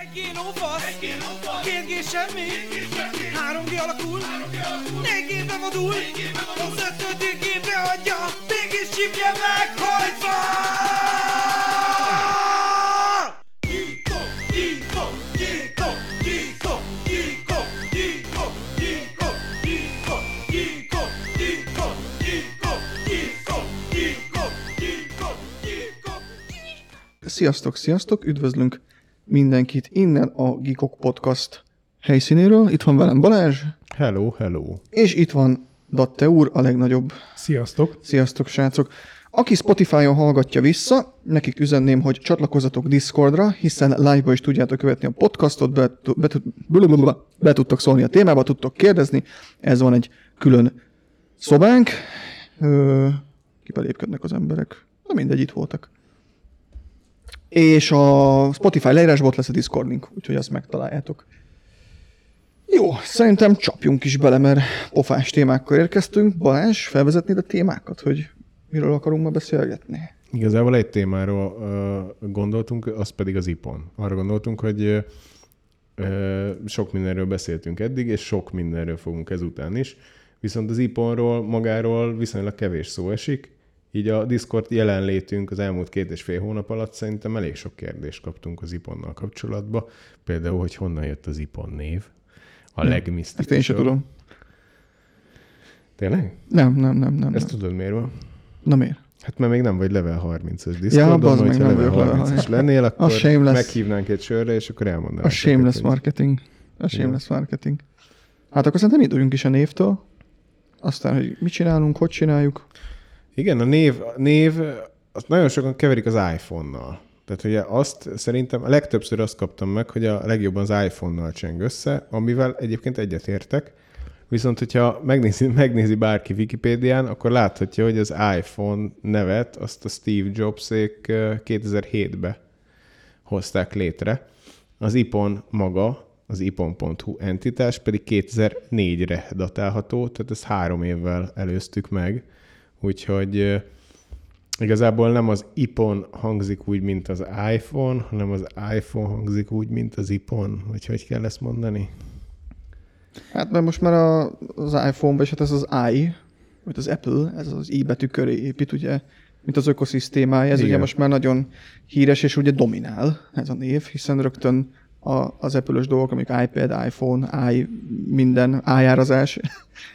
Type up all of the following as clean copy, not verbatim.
1G lófasz, 2G semmi, 3G alakul, 4G bevadul, 25G-be adja, mégis csipje meghajtva! Geekok, Geekok, Geekok, Geekok, Geekok, Geekok, Geekok, Geekok, Geekok, Geekok, Geekok, Geekok, Geekok, Geekok. Sziasztok, sziasztok, üdvözlünk mindenkit innen a Geekok Podcast helyszínéről. Itt van velem Balázs. Hello, hello. És itt van Datte úr, a legnagyobb. Sziasztok. Sziasztok, srácok. Aki Spotify-on hallgatja vissza, nekik üzenném, hogy csatlakozzatok Discordra, hiszen live-ba is tudjátok követni a podcastot, be tudtok szólni a témába, tudtok kérdezni. Ez van egy külön szobánk. Kibelépkednek az emberek. Na mindegy, itt voltak. És a Spotify leírásban ott lesz a Discord link, úgyhogy azt megtaláljátok. Jó, szerintem csapjunk is bele, mert pofás témákkal érkeztünk. Balázs, felvezetnéd a témákat, hogy miről akarunk ma beszélgetni? Igazából egy témáról gondoltunk, az pedig az iPon. Arra gondoltunk, hogy sok mindenről beszéltünk eddig, és sok mindenről fogunk ezután is. Viszont az iPonról, magáról viszonylag kevés szó esik. Így a Discord jelenlétünk az elmúlt 2,5 hónap alatt szerintem elég sok kérdést kaptunk az iPonnal kapcsolatban. Például, hogy honnan jött az iPon név. A legmisztikusabb. Ezt én sem tudom. Tényleg? Nem. Ezt tudod miért van? Na miért? Hát mert még nem vagy level 30-es Discordon, ja, hogyha level 30-es lennél, akkor meghívnánk egy sörre, és akkor elmondanánk. A shameless marketing. A shameless marketing. Hát akkor szerintem induljunk is a névtől. Aztán, hogy mit csinálunk, hogy csináljuk. Igen, a név azt nagyon sokan keverik az iPhone-nal. Tehát ugye azt szerintem a legtöbbször azt kaptam meg, hogy a legjobban az iPhone-nal cseng össze, amivel egyébként egyetértek. Viszont hogyha megnézi bárki Wikipédián, akkor láthatja, hogy az iPhone nevet azt a Steve Jobsék 2007-ben hozták létre. Az iPon maga, az iPon.hu entitás pedig 2004-re datálható, tehát ezt 3 évvel előztük meg. Úgyhogy igazából nem az iPon hangzik úgy, mint az iPhone, hanem az iPhone hangzik úgy, mint az iPon. Vagy hogy kell ezt mondani? Hát mert most már az iPhone-ban, és hát ez az I, vagy az Apple, ez az I betű köré épít, ugye, mint az ökoszisztémája. Ez igen. Ugye most már nagyon híres, és ugye dominál ez a név, hiszen rögtön az Apple-ös dolgok, amik iPad, iPhone, minden ájározás,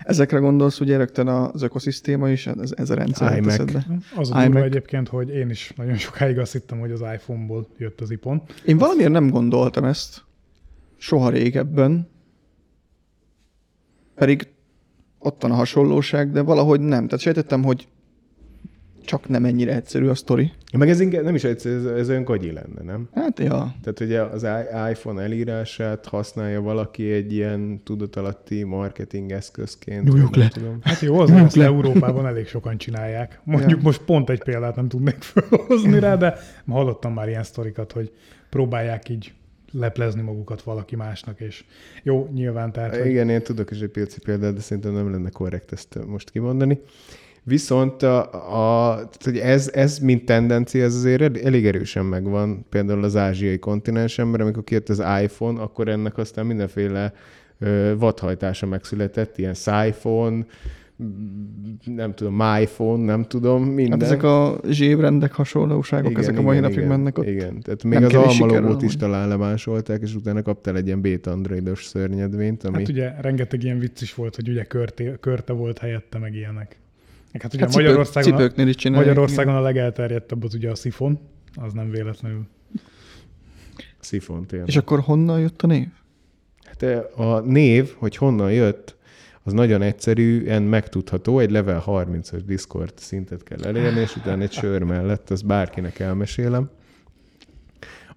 ezekre gondolsz, ugye rögtön az ökoszisztéma is, ez a rendszer teszed be. Az a durva egyébként, hogy én is nagyon sokáig azt hittem, hogy az iPhone-ból jött az iPon. Én valamiért nem gondoltam ezt soha régebben, pedig ott van a hasonlóság, de valahogy nem. Tehát sejtettem, hogy csak nem ennyire egyszerű a sztori. Meg ez nem is egyszerű, ez olyan gagyi lenne, nem? Hát, ja. Tehát ugye az iPhone elírását használja valaki egy ilyen tudatalatti marketing eszközként. Nyújjuk le. Tudom. Hát jó, az ezt Európában elég sokan csinálják. Mondjuk ja. Most pont egy példát nem tudnék felhozni rá, de hallottam már ilyen sztorikat, hogy próbálják így leplezni magukat valaki másnak, és jó, nyilván tehát... Igen, hogy... én tudok is egy piaci példát, de szerintem nem lenne korrekt ezt most kimondani. Viszont ez mint tendencia, ez azért elég erősen megvan például az ázsiai kontinensen, mert amikor kijött az iPhone, akkor ennek aztán mindenféle vadhajtása megszületett, ilyen Siphon, nem tudom, MyPhone, nem tudom, minden. Hát ezek a zsébrendek hasonlóságok, igen, ezek a mai napig mennek ott. Igen, tehát még az almalogót is talán lemásolták, és utána kaptál egy ilyen beta-androidos szörnyedvényt, ami... Hát ugye rengeteg ilyen vicc is volt, hogy ugye körte volt helyette, meg ilyenek. Hát ugye Magyarországon a legelterjedtebb az ugye a Siphon, az nem véletlenül. Siphon, tényleg. És akkor honnan jött a név? Hát a név, hogy honnan jött, az nagyon egyszerűen megtudható, egy level 30-as Discord szintet kell elérni, és utána egy sör mellett, ezt bárkinek elmesélem.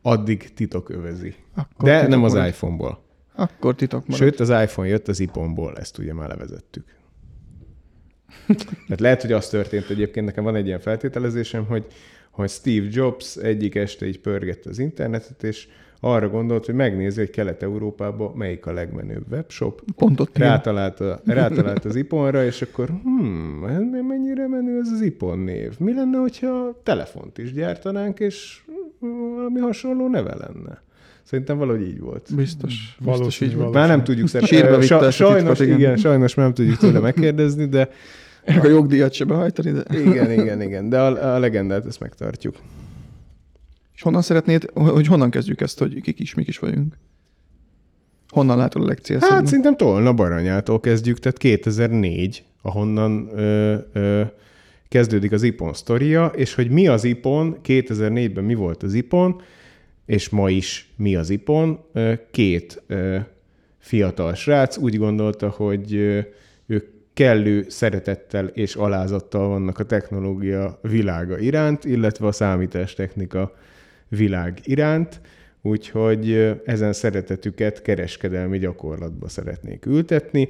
Addig titok övezi. Akkor de titok nem marad. Az iPhone-ból. Akkor titok marad. Sőt, az iPhone jött az iPon-ból, ezt ugye már levezettük. Tehát lehet, hogy az történt egyébként, nekem van egy ilyen feltételezésem, hogy Steve Jobs egyik este így pörgette az internetet, és arra gondolt, hogy megnézi, hogy Kelet-Európában melyik a legmenőbb webshop. Rátalált az iPonra, és akkor mennyire menő ez az iPon név? Mi lenne, hogyha telefont is gyártanánk, és valami hasonló neve lenne. Szerintem valahogy így volt. Biztos. Valós így volt. Már nem tudjuk szerintem. Sajnos már nem tudjuk tőle megkérdezni, de... A jogdíjat se behajtani, de... Igen. De a legendát ezt megtartjuk. És honnan szeretnéd, hogy honnan kezdjük ezt, hogy kik is, mik is vagyunk? Honnan látod a legcélszedni? Hát szerintem Tolna Baranyától kezdjük, tehát 2004, ahonnan kezdődik az iPon sztoria, és hogy mi az iPon, 2004-ben mi volt az iPon, és ma is mi az iPon, két fiatal srác úgy gondolta, hogy ők kellő szeretettel és alázattal vannak a technológia világa iránt, illetve a számítástechnika világ iránt, úgyhogy ezen szeretetüket kereskedelmi gyakorlatba szeretnék ültetni,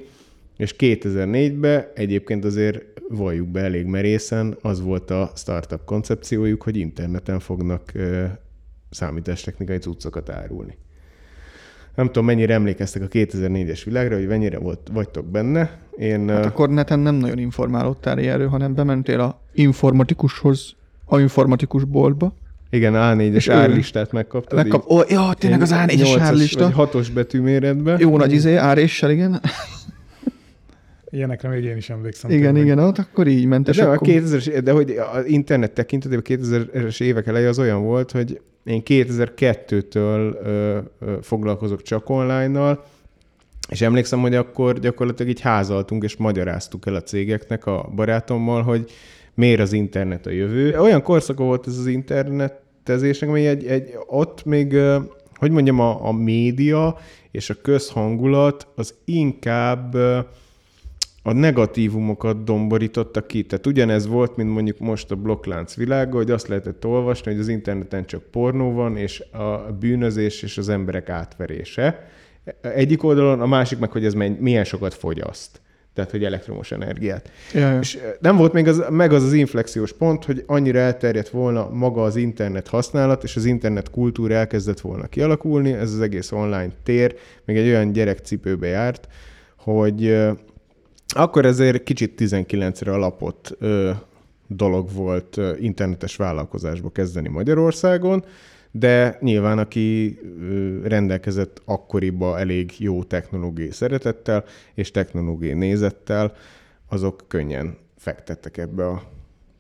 és 2004-ben egyébként azért valljuk be elég merészen, az volt a startup koncepciójuk, hogy interneten fognak számítástechnikai cuccokat árulni. Nem tudom, mennyire emlékeztek a 2004-es világra, hogy mennyire vagytok benne. Hát akkor neten nem nagyon informálódtál erről, hanem bementél a informatikushoz, a informatikus boltba. Igen, A4-es árlistát megkaptad. Ja, tényleg az A4-es árlista. 8-as vagy 6-os betűméretben. Jó nagy áréssel, igen. Ilyenekre még én is emlékszem. Igen, ott akkor így ment. De hogy az internet tekintetében 2000-es évek eleje az olyan volt, hogy én 2002-től foglalkozok csak online-nal, és emlékszem, hogy akkor gyakorlatilag így házaltunk, és magyaráztuk el a cégeknek a barátommal, hogy miért az internet a jövő. Olyan korszaka volt ez az internetezésnek, ami ott még, hogy mondjam, a média és a közhangulat az inkább a negatívumokat domborította ki. Tehát ugyanez volt, mint mondjuk most a blokklánc világa, hogy azt lehetett olvasni, hogy az interneten csak pornó van, és a bűnözés és az emberek átverése. Egyik oldalon, a másik meg, hogy ez milyen sokat fogyaszt. Tehát, hogy elektromos energiát. Jaj. És nem volt még az inflexiós pont, hogy annyira elterjedt volna maga az internet használat, és az internet kultúra elkezdett volna kialakulni. Ez az egész online tér még egy olyan gyerekcipőbe járt, hogy... Akkor ezért kicsit 19-re alapott dolog volt internetes vállalkozásba kezdeni Magyarországon, de nyilván aki rendelkezett akkoriban elég jó technológiai szeretettel és technológiai nézettel, azok könnyen fektettek ebbe a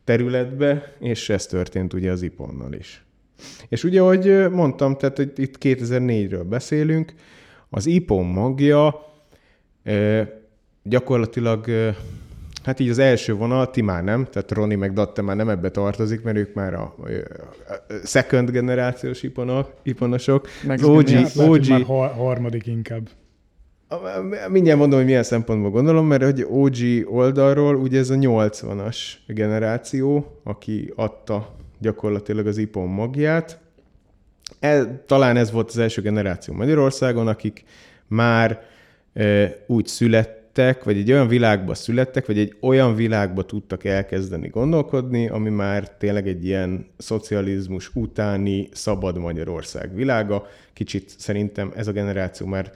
területbe, és ez történt ugye az iPonnal is. És ugye, ahogy mondtam, tehát hogy itt 2004-ről beszélünk, az iPon magja... Gyakorlatilag, hát így az első vonal, ti már nem, tehát Ronnie meg Datte már nem ebbe tartozik, mert ők már a second generációs iponosok. Meg OG. Már harmadik inkább. Mindjárt mondom, hogy milyen szempontból gondolom, mert hogy OG oldalról ugye ez a 80-as generáció, aki adta gyakorlatilag az iPon magját. Talán ez volt az első generáció Magyarországon, akik már úgy vagy egy olyan világba születtek, vagy egy olyan világba tudtak elkezdeni gondolkodni, ami már tényleg egy ilyen szocializmus utáni szabad Magyarország világa. Kicsit szerintem ez a generáció már,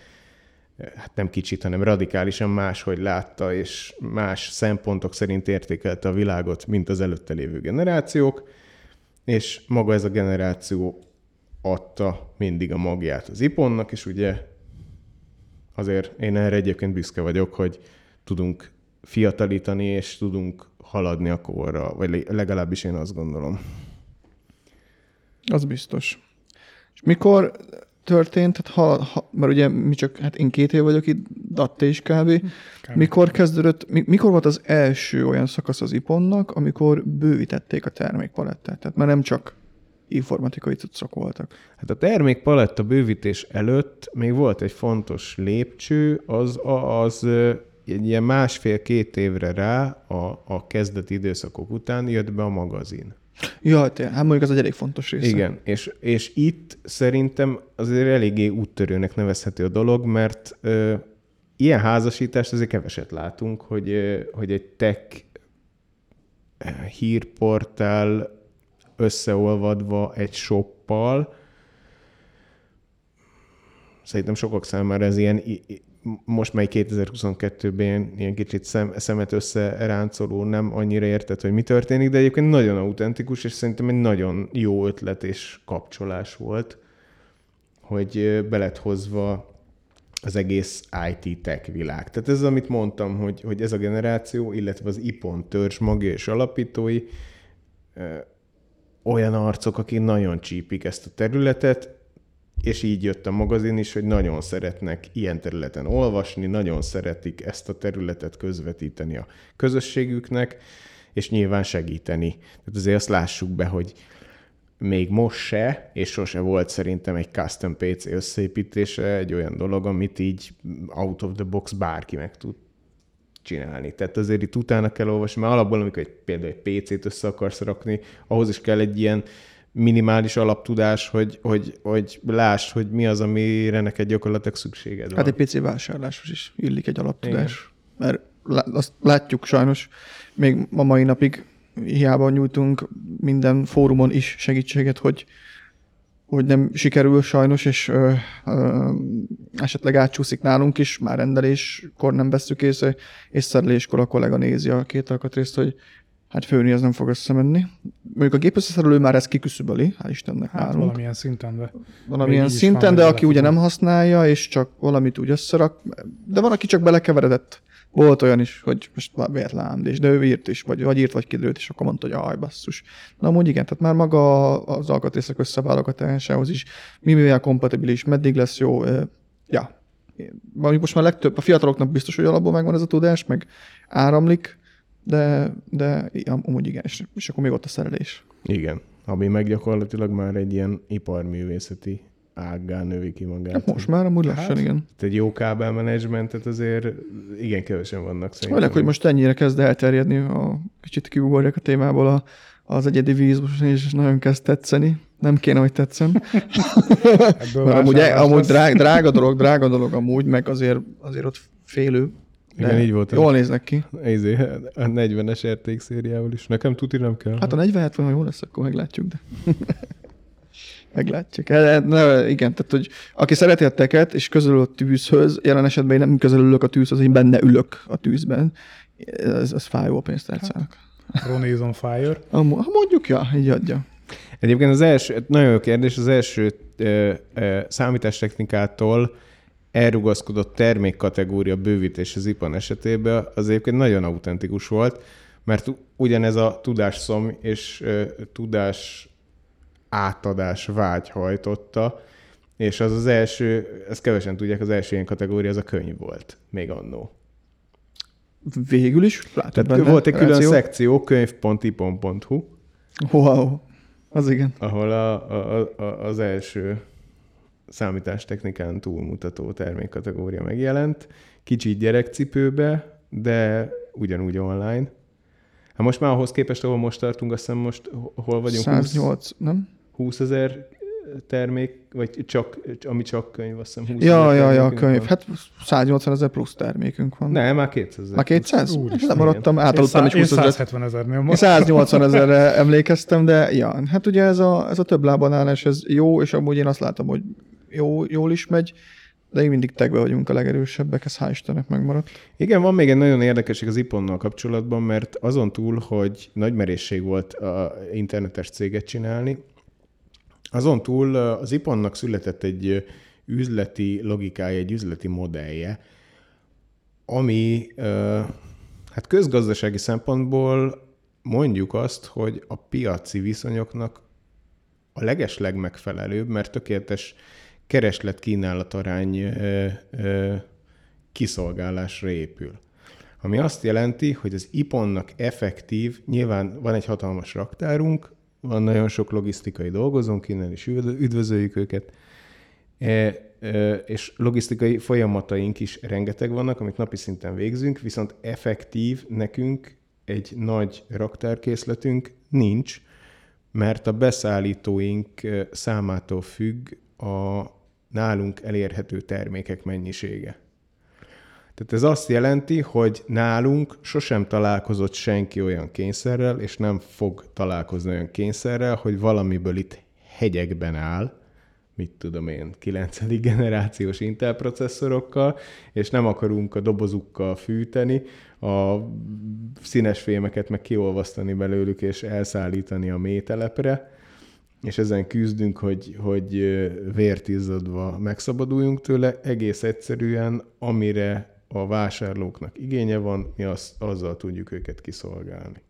hát nem kicsit, hanem radikálisan máshogy látta, és más szempontok szerint értékelte a világot, mint az előtte lévő generációk, és maga ez a generáció adta mindig a magját az iPonnak, és ugye azért én erre egyébként büszke vagyok, hogy tudunk fiatalítani, és tudunk haladni a korra, vagy legalábbis én azt gondolom. Az biztos. És mikor történt, hát mert ugye mi csak, hát én 2 év vagyok itt, Datte is kb. Mikor kezdődött, mikor volt az első olyan szakasz az iPonnak, amikor bővítették a termékpalettát? Tehát már nem csak informatikai cuccok voltak. Hát a termékpaletta bővítés előtt még volt egy fontos lépcső, az egy ilyen 1,5-2 évre rá a kezdeti időszakok után jött be a magazin. Jaj, hát mondjuk az egy elég fontos része. Igen, és itt szerintem azért eléggé úttörőnek nevezhető a dolog, mert ilyen házasítást azért keveset látunk, hogy egy tech hírportál összeolvadva egy shoppal. Szerintem sokak számára ez ilyen most már 2022-ben ilyen kicsit szemet összeráncoló, nem annyira érted, hogy mi történik, de egyébként nagyon autentikus, és szerintem egy nagyon jó ötlet és kapcsolás volt, hogy be lett hozva az egész IT tech világ. Tehát ez, amit mondtam, hogy ez a generáció, illetve az IPON törzs magja és alapítói olyan arcok, akik nagyon csípik ezt a területet, és így jött a magazin is, hogy nagyon szeretnek ilyen területen olvasni, nagyon szeretik ezt a területet közvetíteni a közösségüknek, és nyilván segíteni. Tehát azért azt lássuk be, hogy még most se, és sose volt szerintem egy custom PC összeépítése egy olyan dolog, amit így out of the box bárki meg tud csinálni. Tehát azért itt utána kell olvasni, mert alapból, amikor például egy PC-t össze akarsz rakni, ahhoz is kell egy ilyen minimális alaptudás, hogy lásd, hogy mi az, amire neked gyakorlatilag szükséged van. Hát egy PC vásárláshoz is illik egy alaptudás. Igen. Mert azt látjuk sajnos, még a mai napig hiába nyújtunk minden fórumon is segítséget, hogy nem sikerül sajnos, és esetleg átcsúszik nálunk is, már rendeléskor nem veszük észre, és szereléskor a kollega nézi a két alkatrészt, hogy hát főni az nem fog összemenni. Mondjuk a gépösszeszerelő már ezt kiküszöböli, hál' Istennek hát nálunk. Valamilyen szinten, de... Valamilyen szinten, de aki ugye nem használja, és csak valamit úgy összerak, de van, aki csak belekeveredett. Volt olyan is, hogy most már véletlen AMD-s, de ő írt is, vagy írt, vagy kiderült, és akkor mondta, hogy aj, basszus. Na amúgy igen, tehát már maga az alkatrészek összeválogatásához is, mivel kompatibilis, meddig lesz jó, ja. Most már legtöbb, a fiataloknak biztos, hogy alapból megvan ez a tudás, meg áramlik, de amúgy igen, és akkor még ott a szerelés. Igen, ami meg gyakorlatilag már egy ilyen iparművészeti ággá növi ki magát. Most már amúgy lassan, igen. Egy jó kábelmenedzsmentet azért igen kevesen vannak szerintem. Vajon, hogy most ennyire kezd elterjedni, kicsit kiugorják a témából az egyedi vízbus, és nagyon kezd tetszeni. Nem kéne, hogy tetszen. amúgy drága dolog amúgy, meg azért ott félő. Igen, így volt. Jól néznek ki. A 40-es RTX szériával is. Nekem tuti nem kell. Hát a 40-70, ha jól lesz, akkor meglátjuk, de... Meglátjuk. Igen, tehát, hogy aki szereti a teket, és közelül a tűzhöz, jelen esetben én nem közelülök a tűzhöz, én benne ülök a tűzben. Ez fájó a pénztárcának. Hát, Ronnie is on fire. Mondjuk, ja, így adja. Egyébként az első, nagyon jó kérdés, az első számítástechnikától elrugaszkodott termékkategória bővítés az IPAN esetében, az egyébként nagyon autentikus volt, mert ugyanez a tudásszom és tudás átadás vágy hajtotta, és az első, ezt kevesen tudják, az első ilyen kategória, az a könyv volt, még annó. Végül is? Tehát benne, volt egy külön szekció, könyv.ipon.hu. Wow, az igen. Ahol az első számítástechnikán túlmutató termékkategória megjelent, kicsit gyerekcipőbe, de ugyanúgy online. Hát most már ahhoz képest, ahol most tartunk, azt hiszem most hol vagyunk? 108, 20 000 termék, vagy csak könyv, azt hiszem 20 000 könyv. Van. Hát 180 000 plusz termékünk van. Nem, már 200 000. Már 200? Lemaradtam, átaludtam egy 20 000. Én 170 000-nél most. 180 000-re emlékeztem, de ja, hát ugye ez a több lábon állás, ez jó, és amúgy én azt látom, hogy jól is megy, de én mindig tegbe vagyunk a legerősebbek, ez hál' Istennek megmaradt. Igen, van még egy nagyon érdekesség az iPonnal kapcsolatban, mert azon túl, hogy nagy merészség volt a internetes céget csinálni, azon túl az iPonnak született egy üzleti logikája, egy üzleti modellje, ami hát közgazdasági szempontból mondjuk azt, hogy a piaci viszonyoknak a legesleg megfelelőbb, mert tökéletes kereslet-kínálatarány kiszolgálásra épül. Ami azt jelenti, hogy az iPonnak effektív, nyilván van egy hatalmas raktárunk, van nagyon sok logisztikai dolgozónk, innen is üdvözöljük őket, és logisztikai folyamataink is rengeteg vannak, amit napi szinten végzünk, viszont effektív nekünk egy nagy raktárkészletünk nincs, mert a beszállítóink számától függ a nálunk elérhető termékek mennyisége. Tehát ez azt jelenti, hogy nálunk sosem találkozott senki olyan kényszerrel, és nem fog találkozni olyan kényszerrel, hogy valamiből itt hegyekben áll, mit tudom én, 9. generációs Intel processzorokkal, és nem akarunk a dobozukkal fűteni, a színes fémeket meg kiolvasztani belőlük, és elszállítani a mély telepre, és ezen küzdünk, hogy vértizzadva megszabaduljunk tőle. Egész egyszerűen, amire a vásárlóknak igénye van, mi azzal tudjuk őket kiszolgálni.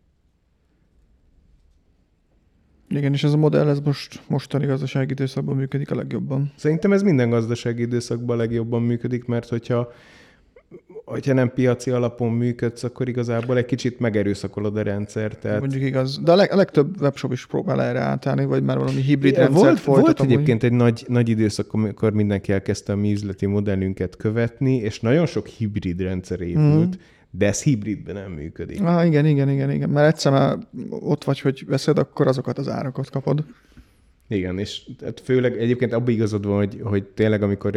Igen, és ez a modell ez mostani gazdasági időszakban működik a legjobban. Szerintem ez minden gazdasági időszakban legjobban működik, mert hogyha nem piaci alapon működsz, akkor igazából egy kicsit megerőszakolod a rendszert. Tehát... Mondjuk igaz. De a legtöbb webshop is próbál erre átállni, vagy már valami hibrid rendszert folytat. Volt egyébként egy nagy időszak, amikor mindenki elkezdte a mi üzleti modellünket követni, és nagyon sok hibrid rendszer épült, de ez hibridben nem működik. Igen. Mert egyszer már ott vagy, hogy veszed, akkor azokat az árakat kapod. Igen, és hát főleg egyébként abban igazod van, hogy tényleg amikor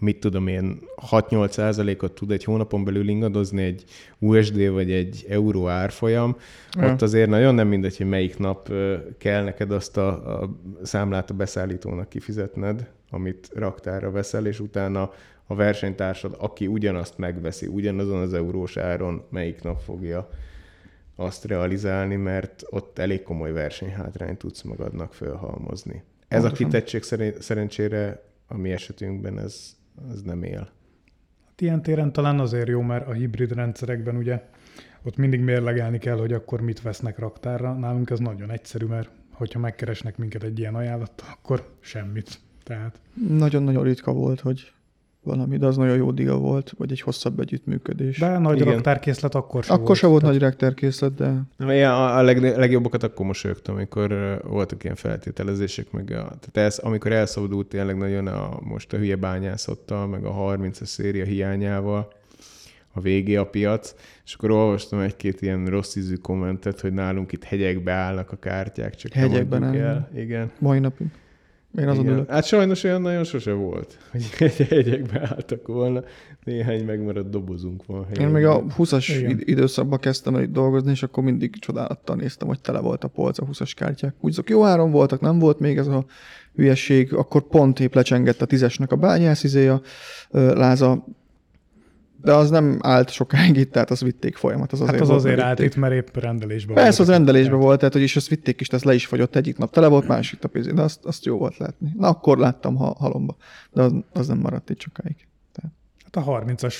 mit tudom én, 6-8%-ot tud egy hónapon belül ingadozni egy USD vagy egy euró árfolyam, ott azért nagyon nem mindegy, hogy melyik nap kell neked azt a számlát a beszállítónak kifizetned, amit raktárra veszel, és utána a versenytársad, aki ugyanazt megveszi, ugyanazon az eurós áron, melyik nap fogja azt realizálni, mert ott elég komoly versenyhátrányt tudsz magadnak fölhalmozni. Ez pontosan. A kitettség szerencsére a mi esetünkben ez nem él. Hát ilyen téren talán azért jó, mert a hibrid rendszerekben ugye ott mindig mérlegelni kell, hogy akkor mit vesznek raktárra. Nálunk ez nagyon egyszerű, mert hogyha megkeresnek minket egy ilyen ajánlattal, akkor semmit. Tehát... Nagyon-nagyon ritka volt, hogy valami, de az nagyon jó díja volt, vagy egy hosszabb együttműködés. De nagy raktárkészlet akkor sem volt. Akkor sem volt nagy raktárkészlet, de... A legjobbakat akkor mosolyogtam, amikor voltak ilyen feltételezések, meg tehát ez, amikor elszabadult tényleg nagyon most a hülye bányászattal, meg a 30-es széria hiányával a végé a piac, és akkor olvastam egy-két ilyen rossz ízű kommentet, hogy nálunk itt hegyekbe állnak a kártyák, csak hegyekben nem mondjuk el. Igen. Mai napig. Én azon ülök. Hát sajnos olyan nagyon sose volt, hogy egyekbe álltak volna. Néhány megmaradt dobozunk van. Én még a 20-as időszakban kezdtem el itt dolgozni, és akkor mindig csodálattal néztem, hogy tele volt a polc a 20-as kártyák. Úgy azok jó áron voltak, nem volt még ez a hülyeség. Akkor pont épp lecsengett a 10-esnek a bányász, a láza. De az nem állt sokáig itt, tehát azt vitték folyamat. Az azért, hát az azért állt itt, mert épp rendelésben volt. Persze, az rendelésben volt, tehát hogy is azt vitték is, tehát le is fogyott egyik nap. Tele volt, másik nap, de azt jó volt látni. Na, akkor láttam halomba, de az nem maradt itt sokáig. Tehát. Hát a 30-as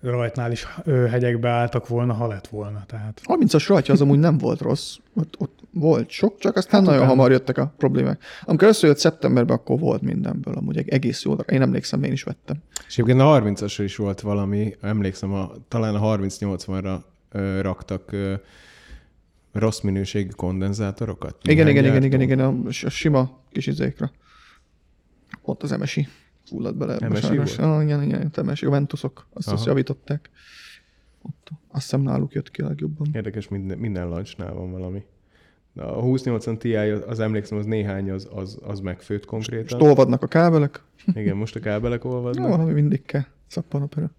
rajtnál is hegyekbe álltak volna, ha lett volna. Tehát. A 30-as rajtja az amúgy nem volt rossz. Ott volt sok, csak aztán hát nagyon hamar jöttek a problémák. Amikor összejött szeptemberben, akkor volt mindenből amúgy egész jó. Én emlékszem, én is vettem. És egyébként a 30-asra is volt valami, emlékszem, talán a 3080-ra raktak rossz minőségű kondenzátorokat. Igen, a sima kis izékra. Pont az MSI fulladt bele. MSI volt? Igen, MSI, a Ventusok, azt javították. Ott, azt hiszem náluk jött ki legjobban. Érdekes, minden launchnál van valami. A 2080 Ti, az emlékszem, az néhány, az megfőtt konkrétan. Most olvadnak a kábelek. Igen, most a kábelek olvadnak. Jó, valami mindig kell. Szappanopera.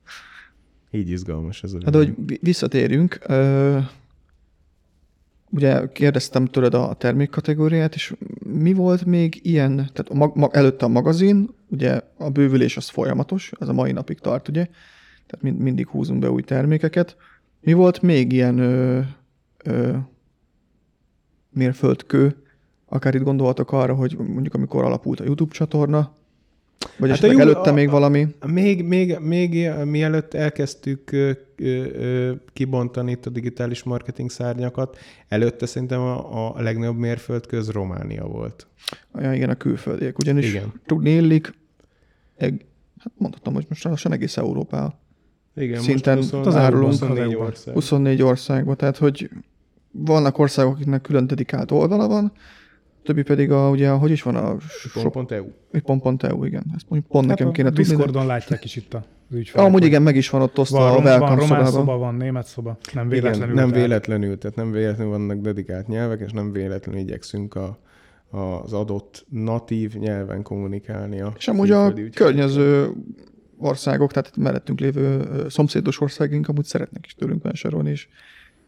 Így izgalmas ez a hát, hogy visszatérjünk. Ugye kérdeztem tőled a termékkategóriát, és mi volt még ilyen, tehát előtte a magazin, ugye a bővülés az folyamatos, ez a mai napig tart, ugye? Tehát mindig húzunk be új termékeket. Mi volt még ilyen mérföldkő? Akár itt gondolhatok arra, hogy mondjuk amikor alapult a YouTube csatorna, vagy hát esetleg előtte még valami? Még mielőtt elkezdtük kibontani itt a digitális marketing szárnyakat, előtte szerintem a legnagyobb mérföldkő az Románia volt. Ja, igen, a külföldiek. Ugyanis tudni illik, hát mondhatom, hogy most lassan egész Európában. Igen, szinten most árulunk 24 országban. Tehát, hogy vannak országok, akiknek külön dedikált oldala van, többi pedig ugye, hogy is van a... Pont.eu, igen. Ezt mondjuk pont hát nekem kéne tudni. Discordon látják is itt az ügyfelek. Amúgy igen, meg is van ott osztva a welcome szobában. Van román szoba, van német szoba. Nem véletlenül vannak dedikált nyelvek, és nem véletlenül igyekszünk az adott natív nyelven kommunikálni. És amúgy a környező országok, tehát mellettünk lévő szomszédos országink amúgy szeretnek is tőlünk vásárolni, és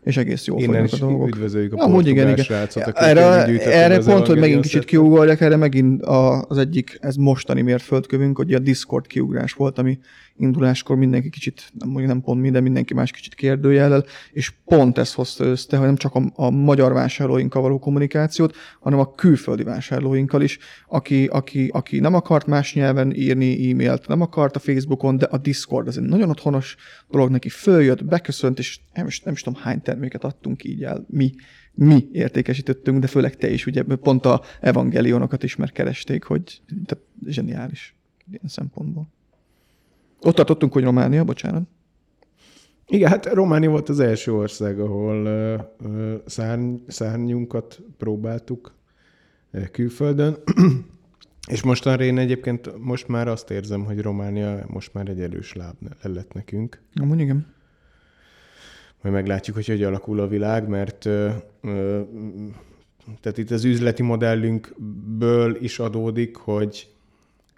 és egész jól folynak a dolgok. Üdvözöljük a portugál srácot, a erre pont, hogy megint kicsit kiugorjak, erre megint az egyik, ez mostani mérföldkövünk, hogy a Discord kiugrás volt, ami induláskor mindenki kicsit, nem pont minden, mindenki más kicsit kérdőjellel, és pont ezt hozta össze, hogy nem csak a magyar vásárlóinkkal való kommunikációt, hanem a külföldi vásárlóinkkal is, aki nem akart más nyelven írni e-mailt, nem akart a Facebookon, de a Discord az egy nagyon otthonos dolog, neki följött, beköszönt, és nem is tudom hány terméket adtunk így el, mi értékesítettünk, de főleg te is, ugye pont a evangélionokat is már keresték, hogy zseniális ilyen szempontból. Ott tartottunk, hogy Románia, bocsánat. Igen, hát Románia volt az első ország, ahol szárnyunkat próbáltuk külföldön, és mostanra én egyébként most már azt érzem, hogy Románia most már egy erős láb lett nekünk. Amúgy igen. Majd meglátjuk, hogy hogy alakul a világ, mert tehát itt az üzleti modellünkből is adódik,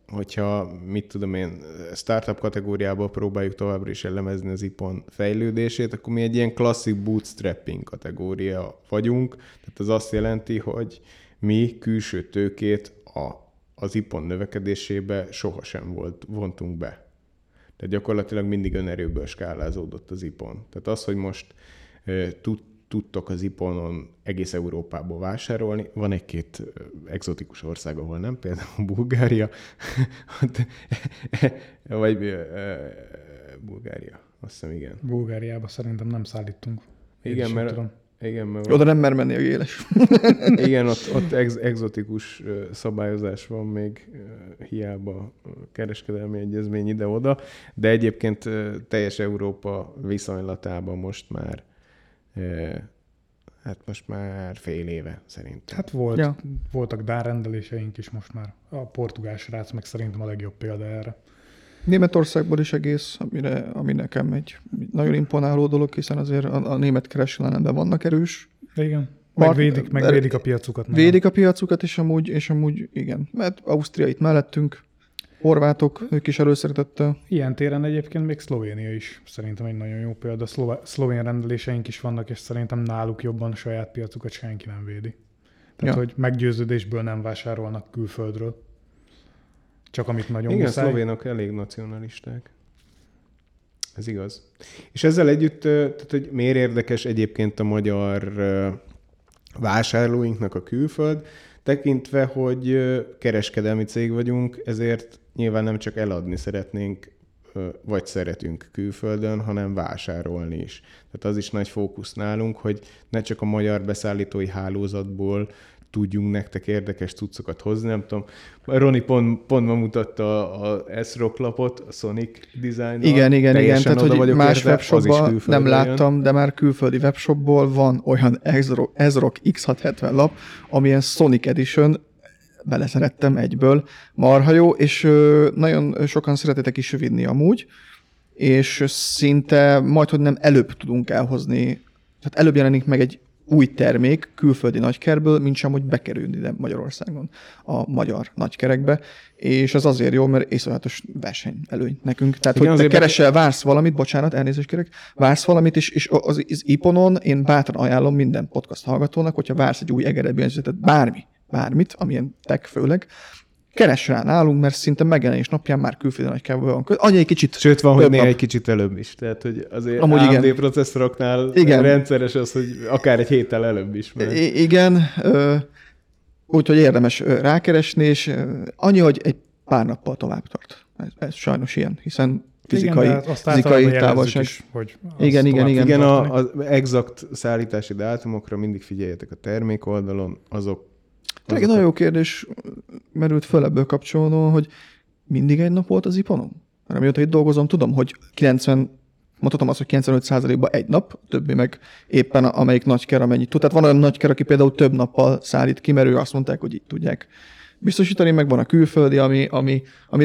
hogyha, mit tudom én, startup kategóriában próbáljuk továbbra is elemezni az IPON fejlődését, akkor mi egy ilyen klasszik bootstrapping kategória vagyunk. Tehát az azt jelenti, hogy mi külső tőkét az IPON növekedésébe sohasem vontunk be. Tehát gyakorlatilag mindig önerőből skálázódott az IPON. Tehát az, hogy most tudtok az IPON-on egész Európából vásárolni. Van egy-két egzotikus ország, ahol nem, például Bulgária. Bulgária, azt hiszem, igen. Bulgáriába szerintem nem szállítunk. Igen, mert oda nem mer menni a éles. Igen, ott egzotikus szabályozás van még, hiába kereskedelmi egyezmény ide-oda, de egyébként teljes Európa viszonylatában most már fél éve szerintem. Hát voltak dárrendeléseink is most már. A portugál srác meg szerintem a legjobb példa erre. Németországból is egész, ami nekem egy nagyon imponáló dolog, hiszen azért a német kereskedelemben vannak erős. Igen. Megvédik a piacukat. Védik a piacukat, és amúgy igen. Mert Ausztria itt mellettünk, horvátok, ők is előszeretettel. Ilyen téren egyébként még Szlovénia is szerintem egy nagyon jó példa. Szlovén rendeléseink is vannak, és szerintem náluk jobban a saját piacukat senki nem védi. Tehát, hogy meggyőződésből nem vásárolnak külföldről. Csak amit nagyon muszáj. Igen, szlovénok elég nacionalisták. Ez igaz. És ezzel együtt, tehát, hogy miért érdekes egyébként a magyar vásárlóinknak a külföld, tekintve, hogy kereskedelmi cég vagyunk, ezért nyilván nem csak eladni szeretnénk, vagy szeretünk külföldön, hanem vásárolni is. Tehát az is nagy fókusz nálunk, hogy ne csak a magyar beszállítói hálózatból tudjunk nektek érdekes cuccokat hozni, nem tudom. Ronnie pont ma mutatta az ASRock lapot, a Sonic Design-nal. Igen. Tehát, hogy más webshopban nem láttam, de már külföldi webshopból van olyan ASRock X670 lap, amilyen Sonic Edition, beleszerettem egyből, marha jó, és nagyon sokan szeretitek is vinni amúgy, és szinte majdhogy nem előbb tudunk elhozni, tehát előbb jelenik meg egy új termék külföldi nagykerből, mint sem, hogy bekerülni ide Magyarországon a magyar nagykerekbe, és az azért jó, mert észrevehetős versenyelőny nekünk. Tehát, igen, hogy te keresel, vársz valamit, bocsánat, elnézést kérek, vársz valamit, és az iPonon én bátran ajánlom minden podcast hallgatónak, hogyha vársz egy új egeredményzetet, bármit, amilyen tech főleg, keres rá nálunk, mert szinte megjelenés napján már külföldi nagykában van. Annyi egy kicsit. Sőt, van, hogy néha egy kicsit előbb is. Tehát, hogy azért amúgy AMD igen. Processzoroknál igen. Rendszeres az, hogy akár egy héttel előbb is. Mert... Igen, úgyhogy érdemes rákeresni, és annyi, hogy egy pár nappal tovább tart. Ez sajnos ilyen, hiszen fizikai távolság. Igen, az exakt szállítási dátumokra mindig figyeljetek a termék oldalon, azok. Tényleg nagyon jó kérdés merült föl ebből kapcsolódóan, hogy mindig egy nap volt az iPonom? Mert amióta itt dolgozom, tudom, hogy mondhatom azt, hogy 95%-ban egy nap, többi meg éppen amelyik nagyker, amennyit tud. Tehát van olyan nagyker, aki például több nappal szállít ki, mert ő azt mondták, hogy így tudják biztosítani, meg van a külföldi, amire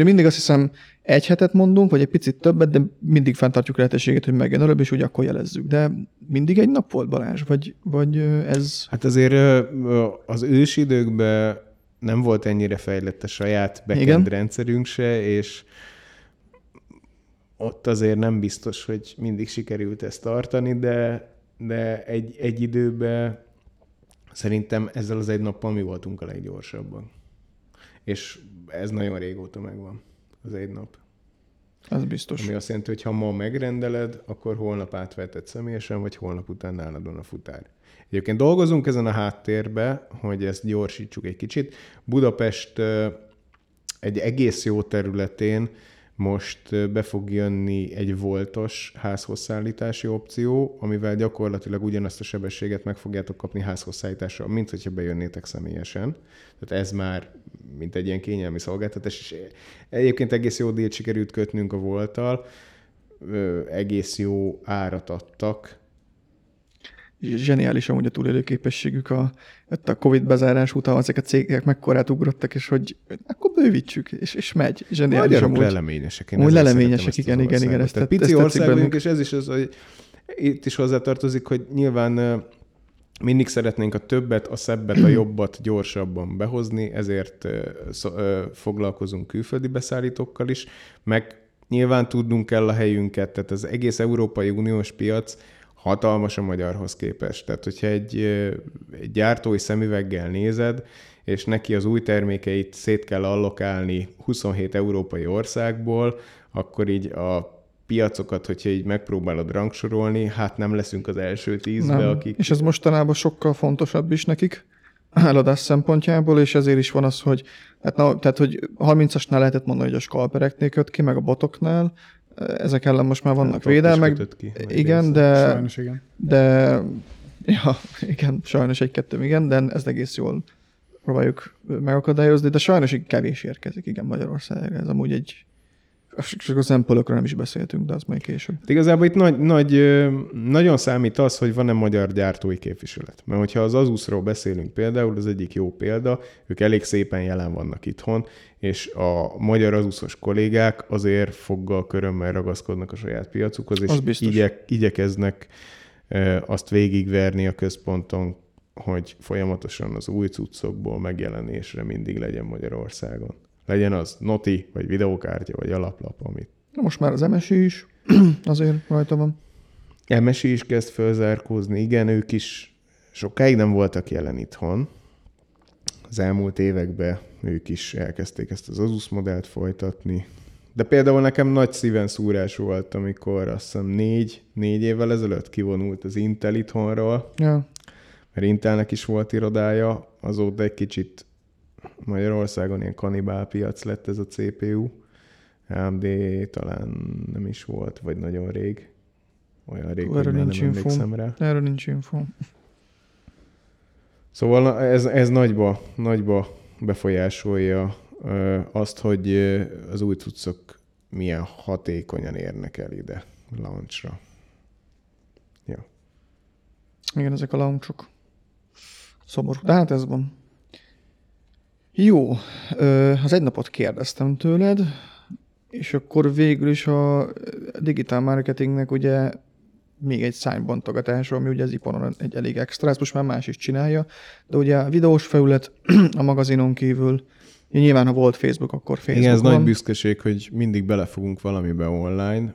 mindig azt hiszem egy hetet mondunk, vagy egy picit többet, de mindig fenntartjuk lehetőséget, hogy megjön előbb, és úgy akkor jelezzük. De mindig egy nap volt, Balázs, vagy ez... Hát azért az ősi időkben nem volt ennyire fejlett a saját backend rendszerünk se, és ott azért nem biztos, hogy mindig sikerült ezt tartani, de de egy időben szerintem ezzel az egy nappal mi voltunk a leggyorsabbak. És ez nagyon régóta megvan, az egy nap. Ez biztos. Ami azt jelenti, hogy ha ma megrendeled, akkor holnap átveheted személyesen, vagy holnap után nálad van a futár. Egyébként dolgozunk ezen a háttérbe, hogy ezt gyorsítsuk egy kicsit. Budapest egy egész jó területén most be fog jönni egy voltos házhozszállítási opció, amivel gyakorlatilag ugyanazt a sebességet meg fogjátok kapni házhozszállításra, mint hogyha bejönnétek személyesen. Tehát ez már mint egy ilyen kényelmi szolgáltatás, és egyébként egész jó dílt sikerült kötnünk a volttal, egész jó árat adtak. Zseniális amúgy a túlélőképességük. A Covid bezárás után ezek a cégek mekkorát ugrottak, és hogy akkor bővítsük, és megy. Zseniális amúgy. Magyarok leleményesek. Amúgy leleményesek, igen. Ezt tehát pici országunk, és ez is az, hogy itt is hozzátartozik, hogy nyilván mindig szeretnénk a többet, a szebbet, a jobbat gyorsabban behozni, ezért foglalkozunk külföldi beszállítókkal is, meg nyilván tudnunk kell a helyünket, tehát az egész Európai Uniós piac hatalmas a magyarhoz képest. Tehát, hogyha egy gyártói szemüveggel nézed, és neki az új termékeit szét kell allokálni 27 európai országból, akkor így a piacokat, hogyha így megpróbálod rangsorolni, hát nem leszünk az első 10-be, nem. Akik... És ez mostanában sokkal fontosabb is nekik eladás szempontjából, és ezért is van az, hogy, hát tehát, hogy 30-asnál lehetett mondani, hogy a skalpereknél köt ki, meg a botoknál, ezek ellen most már vannak védelmek. Igen, de... Sajnos igen. De... Ja, igen, sajnos egy-kettőm, igen, de ezt egész jól próbáljuk megakadályozni, de sajnos kevés érkezik, igen, Magyarországra. Ez amúgy egy... Csak az empölökről nem is beszéltünk, de az majd később. Igazából itt nagyon számít az, hogy van-e magyar gyártói képviselet. Mert hogyha az Asusról beszélünk például, az egyik jó példa, ők elég szépen jelen vannak itthon, és a magyar Asusos kollégák azért foggal, körömmel ragaszkodnak a saját piacukhoz, és igyekeznek azt végigverni a központon, hogy folyamatosan az új cuccokból megjelenésre mindig legyen Magyarországon. Legyen az noti, vagy videókártya, vagy alaplap, amit... Na most már az MSI is azért rajta van. MSI is kezd fölzárkózni. Igen, ők is sokáig nem voltak jelen itthon. Az elmúlt években ők is elkezdték ezt az Asus modellt folytatni. De például nekem nagy szíven szúrás volt, amikor azt hiszem négy évvel ezelőtt kivonult az Intel itthonról. Ja. Mert Intelnek is volt irodája, azóta egy kicsit Magyarországon ilyen kanibál piac lett ez a CPU. AMD talán nem is volt, vagy nagyon rég. Olyan rég, hogy nem emlékszem rá. Erről nincs info. Szóval ez nagyba befolyásolja azt, hogy az új cuccok milyen hatékonyan érnek el ide launchra. Ja. Igen, ezek a launchok. Szomorú. De hát ez van. Jó, az egy napot kérdeztem tőled, és akkor végül is a digital marketingnek ugye még egy szánybontogatása, ami ugye az iPonon egy elég extra, ezt most már más is csinálja, de ugye a videós felület a magazinon kívül, nyilván ha volt Facebook, akkor Facebook. Igen, ez nagy büszkeség, hogy mindig belefogunk valamibe online,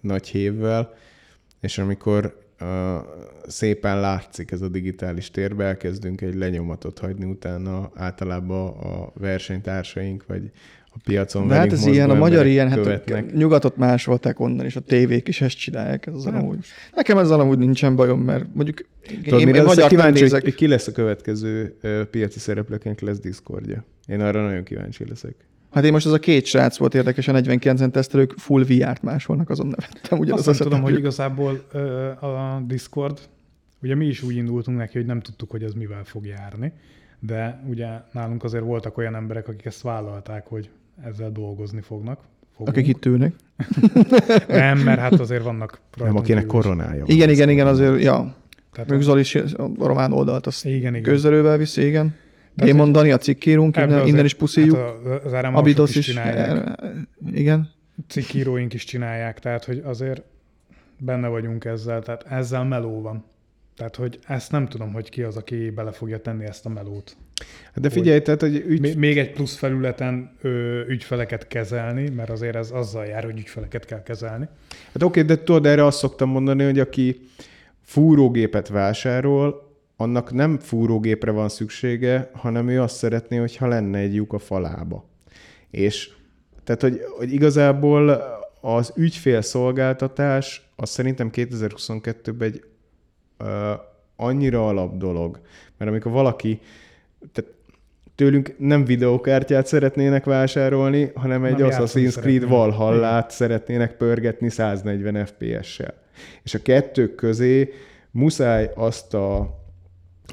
nagy hévvel, és amikor... szépen látszik ez a digitális térbe, elkezdünk egy lenyomatot hagyni utána, általában a versenytársaink, vagy a piacon de velünk hát ez ilyen, a magyar ilyen, követnek. Hát nyugatot másolták onnan, és a tévék is ezt csinálják. Ez hát. Amúgy. Nekem ezzel amúgy nincsen bajom, mert mondjuk tudod, én magyar kíváncsi, nézek. Hogy ki lesz a következő piaci szereplőként, lesz Discordja. Én arra nagyon kíváncsi leszek. Hát én most az a két srác volt érdekes, a 49-en tesztelők full VR-t másolnak, azon nevettem. Ugyanaz azt tudom, hogy igazából a Discord, ugye mi is úgy indultunk neki, hogy nem tudtuk, hogy ez mivel fog járni, de ugye nálunk azért voltak olyan emberek, akik ezt vállalták, hogy ezzel dolgozni fognak. Akik itt ülnek. Nem, mert hát azért vannak... Nem, akinek koronája van. Igen, azért, ja. Még Zoli is a román oldalt azt közerővel viszi, igen. Én mondani, a cikkírunk, innen is puszíjuk. Hát az áramosok is csinálják. Igen. Cikkíróink is csinálják, tehát hogy azért benne vagyunk ezzel, tehát ezzel meló van. Tehát, hogy ezt nem tudom, hogy ki az, aki bele fogja tenni ezt a melót. De figyelj, hogy tehát, hogy még egy plusz felületen ügyfeleket kezelni, mert azért ez azzal jár, hogy ügyfeleket kell kezelni. Hát oké, de tudod, erre azt szoktam mondani, hogy aki fúrógépet vásárol, annak nem fúrógépre van szüksége, hanem ő azt szeretné, hogyha lenne egy lyuk a falába. És tehát, hogy igazából az ügyfélszolgáltatás, az szerintem 2022-ben egy annyira alap dolog. Mert amikor valaki, tehát tőlünk nem videókártyát szeretnének vásárolni, hanem egy Assassin's Creed Valhallát szeretnének pörgetni 140 FPS-sel. És a kettők közé muszáj azt a,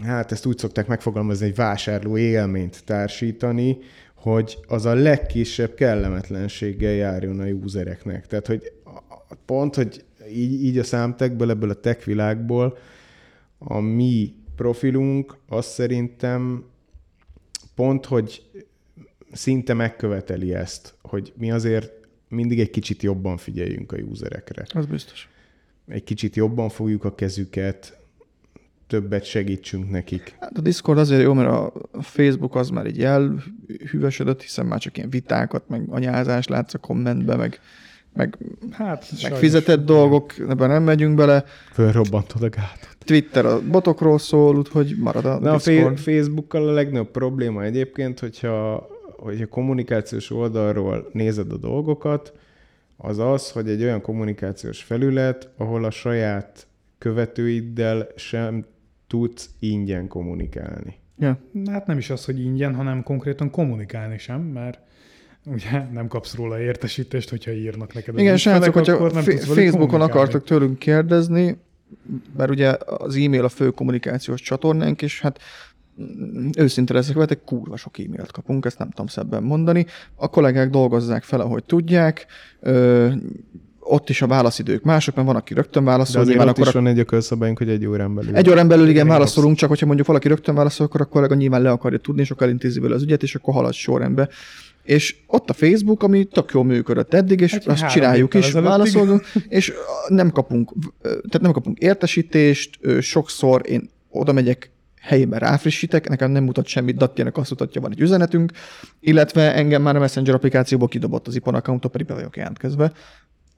hát ezt úgy szokták megfogalmazni, egy vásárló élményt társítani, hogy az a legkisebb kellemetlenséggel járjon a usereknek. Tehát, hogy pont, hogy így a számtechből, ebből a tech világból a mi profilunk az szerintem pont, hogy szinte megköveteli ezt, hogy mi azért mindig egy kicsit jobban figyeljünk a userekre. Az biztos. Egy kicsit jobban fogjuk a kezüket, többet segítsünk nekik. Hát a Discord azért jó, mert a Facebook az már így elhűvösödött, hiszen már csak ilyen vitákat, meg anyázást látsz a kommentben, meg fizetett dolgok, ebben nem megyünk bele. Fölrobbantod a gátot. Twitter a botokról szól, úgyhogy marad a Discord. A Facebookkal a legnagyobb probléma egyébként, hogyha kommunikációs oldalról nézed a dolgokat, az az, hogy egy olyan kommunikációs felület, ahol a saját követőiddel sem tudsz ingyen kommunikálni. Ja. Hát nem is az, hogy ingyen, hanem konkrétan kommunikálni sem, mert ugye nem kapsz róla értesítést, hogyha írnak neked. Igen, srácok, hogyha Facebookon akartok tőlünk kérdezni, mert ugye az e-mail a fő kommunikációs csatornánk, és hát őszinte leszek veletek, kurva sok e-mailt kapunk, ezt nem tudom szebben mondani. A kollégák dolgozzák fel, ahogy tudják, ott is a válaszidők mások, mert van, aki rögtön válaszol. De azért ott is van egy ökölszabályunk, hogy egy órán belül. Egy órán belül igen válaszolunk, csak hogyha mondjuk valaki rögtön válaszol, akkor a kollega nyilván le akarja tudni, és akkor elintézi vele az ügyet, és akkor halad sorrendbe. És ott a Facebook, ami tök jól működött eddig, és hát azt csináljuk is, válaszolunk, és nem kapunk értesítést, sokszor én oda megyek, helyében ráfrissítek, nekem nem mutat semmit, Dattiának azt mutatja, van egy üzenetünk, illetve engem már a Messenger applikációból kidobott az iPon account-ot, pedig be vagyok jelentkezve.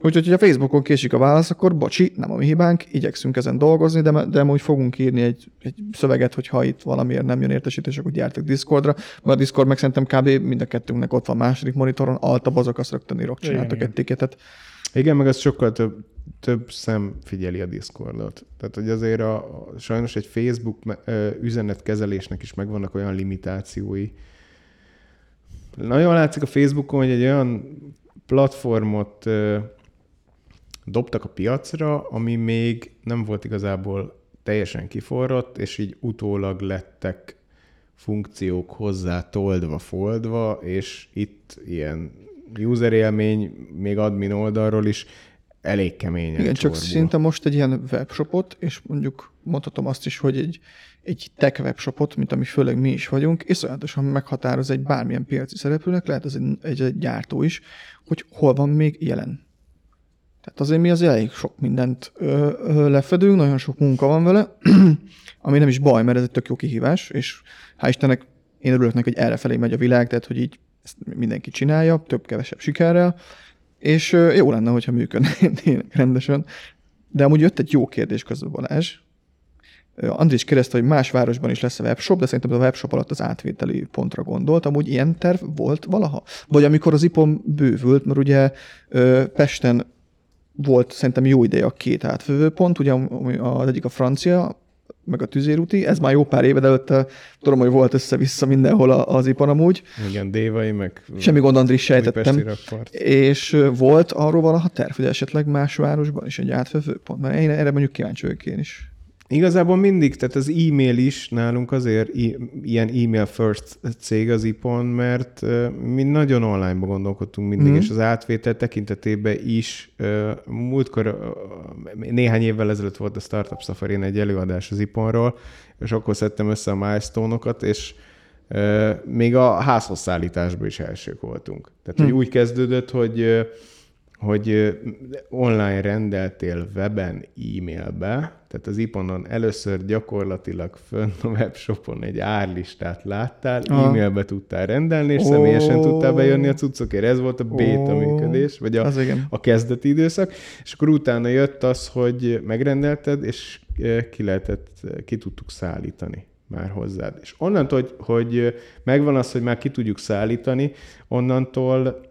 Úgyhogy, hogyha Facebookon késik a válasz, akkor bocsi, nem a mi hibánk, igyekszünk ezen dolgozni, de úgy fogunk írni egy szöveget, hogy ha itt valamiért nem jön értesítés, akkor jártak Discordra, mert a Discord meg szerintem kb. Mind a kettőnknek ott van második monitoron, altabazok, azt rögtön írok, csináltak egy tiketet. Igen, meg az sokkal több szem figyeli a Discordot. Tehát, hogy azért sajnos egy Facebook üzenetkezelésnek is megvannak olyan limitációi. Nagyon látszik a Facebookon, hogy egy olyan platformot dobtak a piacra, ami még nem volt igazából teljesen kiforrott, és így utólag lettek funkciók hozzá toldva, foldva, és itt ilyen user élmény, még admin oldalról is elég keményen csorbul. Igen, csak szinte most egy ilyen webshopot, és mondjuk mondhatom azt is, hogy egy tech webshopot, mint ami főleg mi is vagyunk, és iszonyatosan meghatároz egy bármilyen piaci szereplőnek, lehet ez egy gyártó is, hogy hol van még jelen. Tehát azért mi azért elég sok mindent lefedünk, nagyon sok munka van vele, ami nem is baj, mert ez egy tök jó kihívás, és hál' Istennek én örülök neki, hogy errefelé megy a világ, tehát hogy így ezt mindenki csinálja, több-kevesebb sikerrel, és jó lenne, hogyha működnének rendesen. De amúgy jött egy jó kérdés közben, Balázs. Andris kérdezte, hogy más városban is lesz a webshop, de szerintem a webshop alatt az átvételi pontra gondolt. Amúgy ilyen terv volt valaha? Vagy amikor az IPOM bővült, mert ugye Pesten volt szerintem jó ideje a két átvevő pont, ugye az egyik a francia, meg a tüzérúti, ez már jó pár éve, de előtte tudom, hogy volt össze-vissza mindenhol az IPON amúgy. Igen, Dévai, meg... Semmi gond, Andris, sejtettem. És volt arról valaha terv, hogy esetleg más városban is egy átvevő pont, mert én erre mondjuk kíváncsi vagyok én is. Igazából mindig, tehát az e-mail is nálunk azért ilyen e-mail first cég az IPON, mert mi nagyon online-ba gondolkodtunk mindig, és az átvétel tekintetében is múltkor, néhány évvel ezelőtt volt a Startup Safarin egy előadás az IPON-ról, és akkor szedtem össze a milestone-okat, és még a házhozszállításban is elsők voltunk. Tehát, hogy úgy kezdődött, hogy hogy online rendeltél weben, e-mailbe, tehát az iPonon először gyakorlatilag fönn a webshopon egy árlistát láttál, e-mailbe tudtál rendelni, és személyesen tudtál bejönni a cuccokért. Ez volt a béta működés, vagy a kezdeti időszak. És akkor utána jött az, hogy megrendelted, és ki tudtuk szállítani már hozzád. És onnantól, hogy megvan az, hogy már ki tudjuk szállítani, onnantól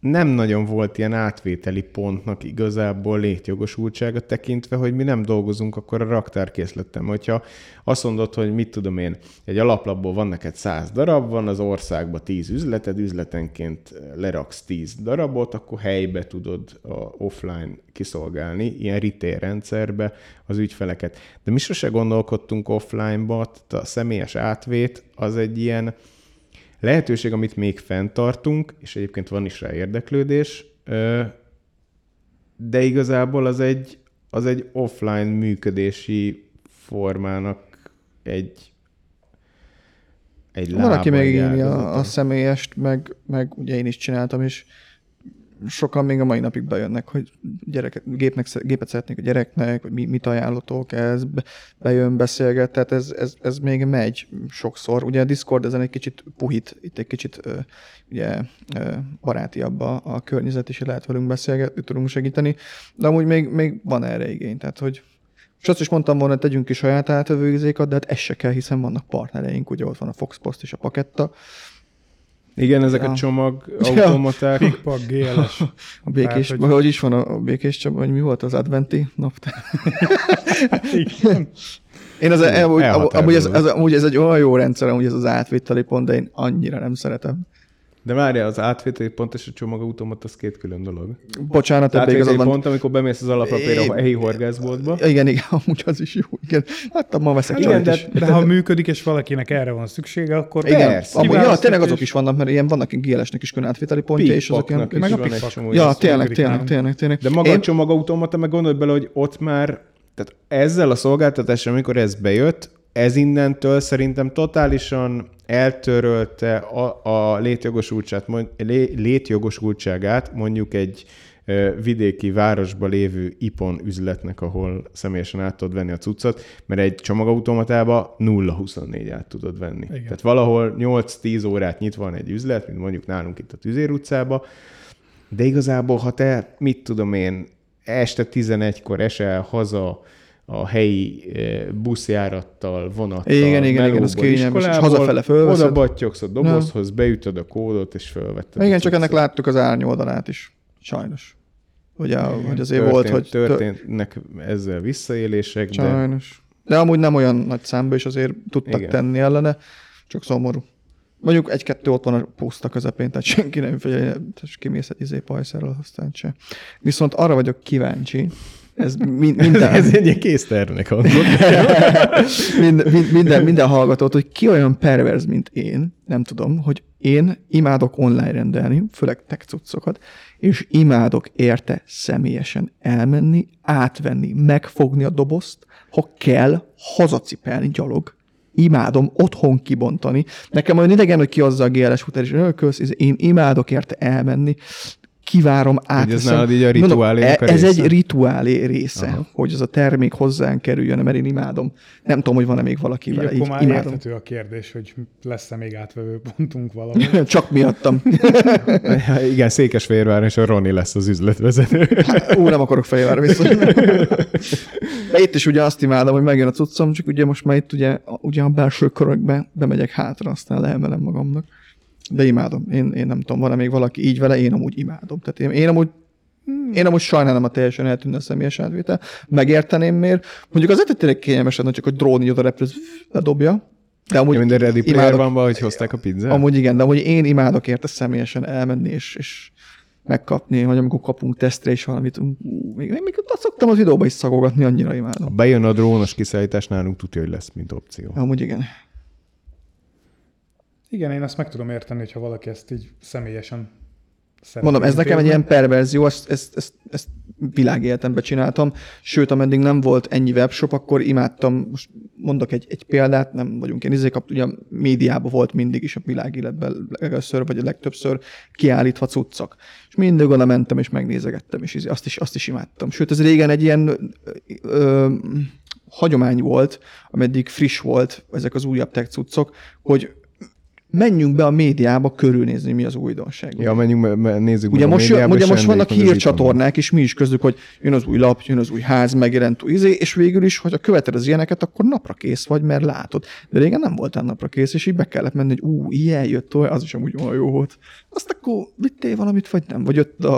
nem nagyon volt ilyen átvételi pontnak igazából létjogosultsága tekintve, hogy mi nem dolgozunk akkor a raktárkészletben. Hogyha azt mondod, hogy mit tudom én, egy alaplapból van neked 100 darab, van az országban 10 üzleted, üzletenként leraksz 10 darabot, akkor helybe tudod offline kiszolgálni, ilyen retail rendszerbe az ügyfeleket. De mi sose gondolkodtunk offline-ba, a személyes átvét az egy ilyen lehetőség, amit még fenntartunk, és egyébként van is rá érdeklődés, de igazából az egy offline működési formának egy lába. Valaki megírni a személyest, meg ugye én is csináltam, és sokan még a mai napig bejönnek, hogy gépet szeretnék a gyereknek, vagy mit ajánlotok, ez bejön, beszélget, tehát ez még megy sokszor. Ugye a Discord ezen egy kicsit puhít, itt egy kicsit ugye, barátiabb a környezet, és lehet velünk beszélgetni, tudunk segíteni, de amúgy még van erre igény, tehát hogy és azt is mondtam volna, hogy tegyünk ki saját átövőizékat, de hát ez se kell, hiszen vannak partnereink, ugye ott van a Foxpost és a Packeta. Igen, ezek a csomagautomaták. Ja. Pickpack, GLS. A Békés, hát, hogy is van a Békéscsaba, vagy mi volt az adventi naptár? Igen. Én amúgy ez egy olyan jó rendszer, amúgy ez az átvételi pont, de én annyira nem szeretem. De várjál, az átvételi pont és a csomagautomat, az két külön dolog. Bocsánat, ebből igazad van. Pont, amikor bemész az alaprapéra a helyi horgászboltba. Igen, amúgy az is jó. Igen. Hát ma veszek csajt is. De ha működik, és valakinek erre van szüksége, akkor... Igen, amúgy, tényleg azok is vannak, mert ilyen vannak GLS-nek is külön átvételi pontja, és azok ilyen... Meg a Pickpack. Ja, tényleg. De maga a csomagautomata, meg gondolj bele, hogy ott már... Tehát ezzel a szolgáltatással, amikor ez bejött, ez innentől szerintem totálisan eltörölte a létjogosultságát mondjuk egy vidéki városba lévő iPon üzletnek, ahol személyesen át tudod venni a cuccot, mert egy csomagautomatába 0-24 át tudod venni. Igen. Tehát valahol 8-10 órát nyitva van egy üzlet, mint mondjuk nálunk itt a Tüzér utcába, de igazából, ha te, mit tudom én, este 11-kor esel haza, a helyi buszjárattal, vonattal, melóból, az iskolából, oda battyogsz a dobozhoz, beütöd a kódot, és fölvetted. Igen, csak ennek láttuk az árnyoldalát is, sajnos. Ugye, hogy azért volt, hogy... Történnek ezzel visszaélések, sajnos. De amúgy nem olyan nagy számba, és azért tudtak tenni ellene, csak szomorú. Mondjuk 1-2 ott van a puszta közepén, tehát senki nem figyelje, és kimész egy pajszerrel, aztán se. Viszont arra vagyok kíváncsi, ez egy késztervnek hangzott. Minden hallgatót, hogy ki olyan perverz, mint én, nem tudom, hogy én imádok online rendelni, főleg tech cuccokat, és imádok érte személyesen elmenni, átvenni, megfogni a dobozt, ha kell, hazacipelni gyalog. Imádom otthon kibontani. Nekem olyan idegen, hogy kihozza a GLS futár, és én imádok érte elmenni, kivárom, átveszem. Ez egy rituálé része, aha, hogy az a termék hozzánk kerüljön, mert én imádom. Nem tudom, hogy van-e még valaki így vele. Így már érthető a kérdés, hogy lesz-e még átvevő pontunk valami. Csak miattam. Igen, Székesfehérváron, és a Ronnie lesz az üzletvezető. Ú, nem akarok Fehérvárra vissza. De itt is ugye azt imádom, hogy megjön a cuccom, csak ugye most már itt ugye a belső körökbe bemegyek hátra, aztán leemelem magamnak. De imádom. Én nem tudom, van még valaki így vele, én amúgy imádom. Tehát én amúgy sajnálom, a teljesen eltűnne a személyes átvétel. Megérteném miért. Mondjuk azért, hogy tényleg kényelmesen, csak a drón így oda repülsz, ledobja. De amúgy minden Ready Player One-ban, hogy hozták a pizzát. Amúgy igen, de amúgy én imádok érte személyesen elmenni és megkapni, hogy amikor kapunk tesztre is valamit, még azt szoktam az videóba is szagogatni, annyira imádom. Ha bejön a drónos kiszállítás, nálunk tudja, hogy lesz, mint opció. Amúgy igen. Igen, én azt meg tudom érteni, hogyha valaki ezt így személyesen Mondom, ez nekem egy ilyen perverzió, ezt világéletemben csináltam, sőt, ameddig nem volt ennyi webshop, akkor imádtam, most mondok egy példát, nem vagyunk én ugye médiában volt mindig is a világéletben először, vagy a legtöbbször kiállítva cuccak. És mindig oda mentem, és megnézegettem, és azt is imádtam. Sőt, ez régen egy ilyen hagyomány volt, ameddig friss volt ezek az újabb tech cuccok, hogy menjünk be a médiába körülnézni, mi az újdonság. Ja, nézzük ugye meg most, a médiába. Ugye most vannak hírcsatornák, és mi is közlük, hogy jön az új lap, jön az új ház, megjelent új izé, és végül is, hogyha követed az ilyeneket, akkor napra kész vagy, mert látod. De régen nem voltál napra kész, és így be kellett menni, hogy ilyen jött, az is amúgy olyan jó volt. Azt akkor vittél valamit, vagy nem? Vagy jött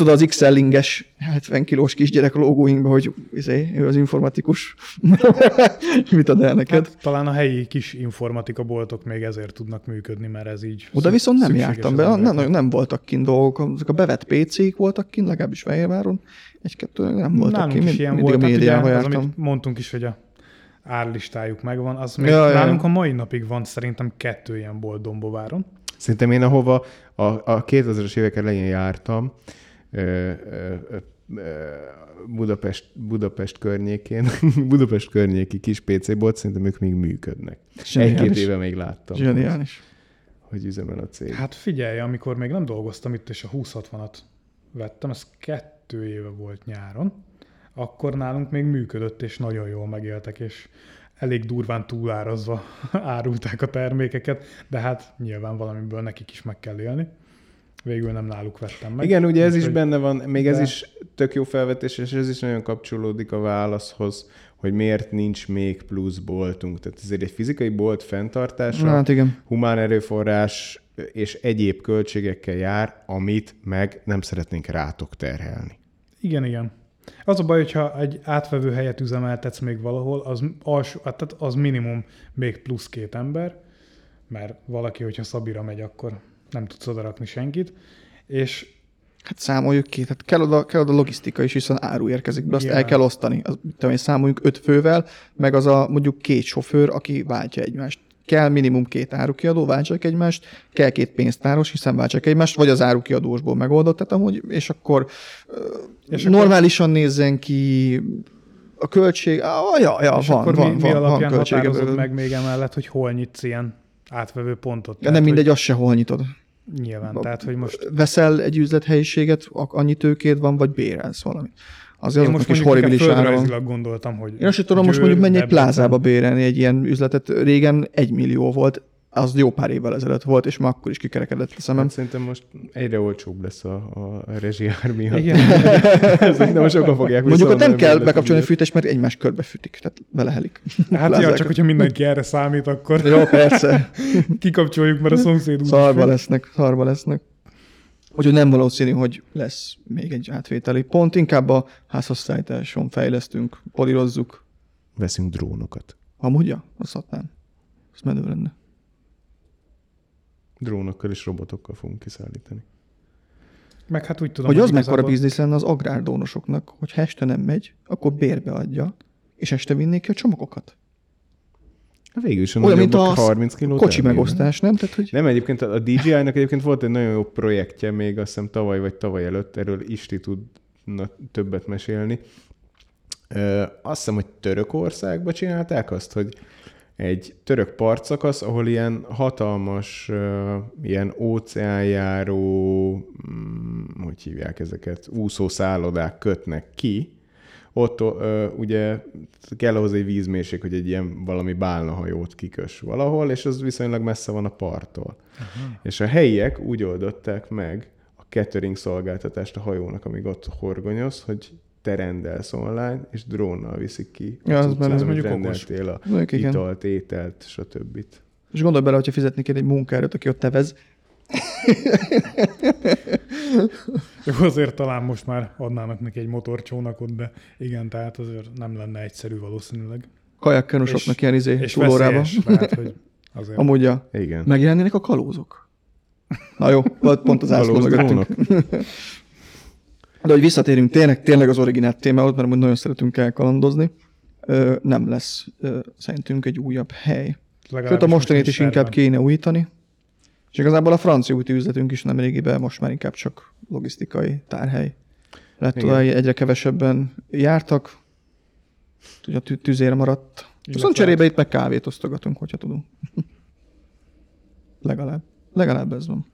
oda az XL-inges 70 kilós kisgyerek a logóinkba, hogy ő az informatikus. Mit ad el neked? Hát, talán a helyi kis informatika boltok még ezért tudnak működni, mert ez így... Oda viszont nem jártam be, nem voltak kint dolgok, azok a bevett PC-k voltak kint, legalábbis Fehérváron, egy-kettő nem voltak kint, mindig a médiába jártam. Az, amit mondtunk is, hogy a árlistájuk megvan, az még nálunk a mai napig van, szerintem 2 ilyen bolt Dombováron. Szerintem én ahova a 2000-es évek elején jártam, Budapest környékén, Budapest környéki kis PC bolt, szerintem ők még működnek. Zseniális. 1-2 éve még láttam. Zseniális. Hogy üzemel a cég. Hát figyelj, amikor még nem dolgoztam itt, és a 2060-at vettem, ez 2 éve volt nyáron, akkor nálunk még működött, és nagyon jól megéltek, és elég durván túlárazva árulták a termékeket, de hát nyilván valamiből nekik is meg kell élni. Végül nem náluk vettem meg. Igen, ugye ez is benne van, még ez is tök jó felvetés, és ez is nagyon kapcsolódik a válaszhoz, hogy miért nincs még plusz boltunk. Tehát ezért egy fizikai bolt fenntartása, hát humán erőforrás és egyéb költségekkel jár, amit meg nem szeretnénk rátok terhelni. Igen, igen. Az a baj, hogyha egy átvevő helyet üzemeltetsz még valahol, az minimum még plusz 2 ember, mert valaki, hogyha Szabira megy, akkor nem tudsz odarakni senkit, és... Hát számoljuk ki, tehát kell oda logisztika is, hiszen áru érkezik be, azt el kell osztani. Azt, számoljunk 5 fővel, meg az a mondjuk 2 sofőr, aki váltja egymást. Kell minimum 2 árukiadó, váltsák egymást, kell 2 pénztáros, hiszen váltsák egymást, vagy az árukiadósból megoldott, tehát amúgy, és akkor normálisan nézzen ki a költség, van költsége. Határozod meg még emellett, hogy hol nyitsz ilyen átvevő pontot. Tehát, nem mindegy, azt se hol nyitod. Nyilván, tehát, hogy most... Veszel egy üzlethelyiséget, annyi tőkéd van, vagy bérelsz valamit. Azért én most is horribilis ára gondoltam, hogy... Én azt tudom, most mondjuk menj egy plázába bérelni egy ilyen üzletet. Régen 1 millió volt, az jó pár évvel ezelőtt volt, és már akkor is kikerekedett a szemem. Hát szerintem most egyre olcsóbb lesz a rezsiár miatt. Igen. De most sokan fogják vissza. Mondjuk ott nem kell bekapcsolni a fűtést, mert egymás körbe fűtik, tehát belehelik. Hát csak hogyha mindenki erre számít, akkor... Jó, persze. Kikapcsoljuk, mert a szomszéd úgy... Szarba lesznek. Úgyhogy nem valószínű, hogy lesz még egy átvételi pont. Inkább a házhozszállításon fejlesztünk, polírozzuk. Veszünk drónokat. Amúgyja? Az hatán. Az menő lenne. Drónokkal és robotokkal fogunk kiszállítani. Meg hát úgy tudom, hogy az mekkora biznisz lenne az agrárdónosoknak, hogy ha este nem megy, akkor bérbe adja, és este vinnék ki a csomagokat. Végül is olyan, mint a 30 kiló kocsi termény. Megosztás, nem? Tehát, hogy... Nem, egyébként a DJI-nak egyébként volt egy nagyon jó projektje még, azt hiszem tavaly vagy tavaly előtt, erről Isti tudna többet mesélni. Azt hiszem, hogy Törökországban csinálták azt, hogy egy török partszakasz, ahol ilyen hatalmas, ilyen óceánjáró, hogy hívják ezeket, úszószállodák kötnek ki. Ott ugye kell ahhoz egy vízmérség, hogy egy ilyen valami bálnahajót kikös valahol, és az viszonylag messze van a parttól. Aha. És a helyiek úgy oldották meg a catering szolgáltatást a hajónak, amíg ott horgonyoz, hogy te rendelsz online, és drónnal viszik ki. Ja, az benne, ez mondjuk okos. A italt, ételt, stb. És gondolj bele, hogyha fizetni kéne egy munkáért, aki ott tevez. Jó, azért talán most már adnának neki egy motorcsónakot, de igen, tehát azért nem lenne egyszerű valószínűleg. Kajakkenusoknak ilyen túlórába. És veszélyes, azért. Amúgyja. Igen. Megjelennének a kalózok. Na jó, pont az ászló mögöttünk. De hogy visszatérünk tényleg az originál témához, mert amúgy nagyon szeretünk elkalandozni, nem lesz szerintünk egy újabb hely. Sőt, a mostanét is inkább kéne újítani. És igazából a francia úti üzletünk is nemrégiben most már inkább csak logisztikai tárhely lett, oda egyre kevesebben jártak, ugye a tüzére maradt. Viszont cserébe itt meg kávét osztogatunk, hogyha tudunk. Legalább ez van.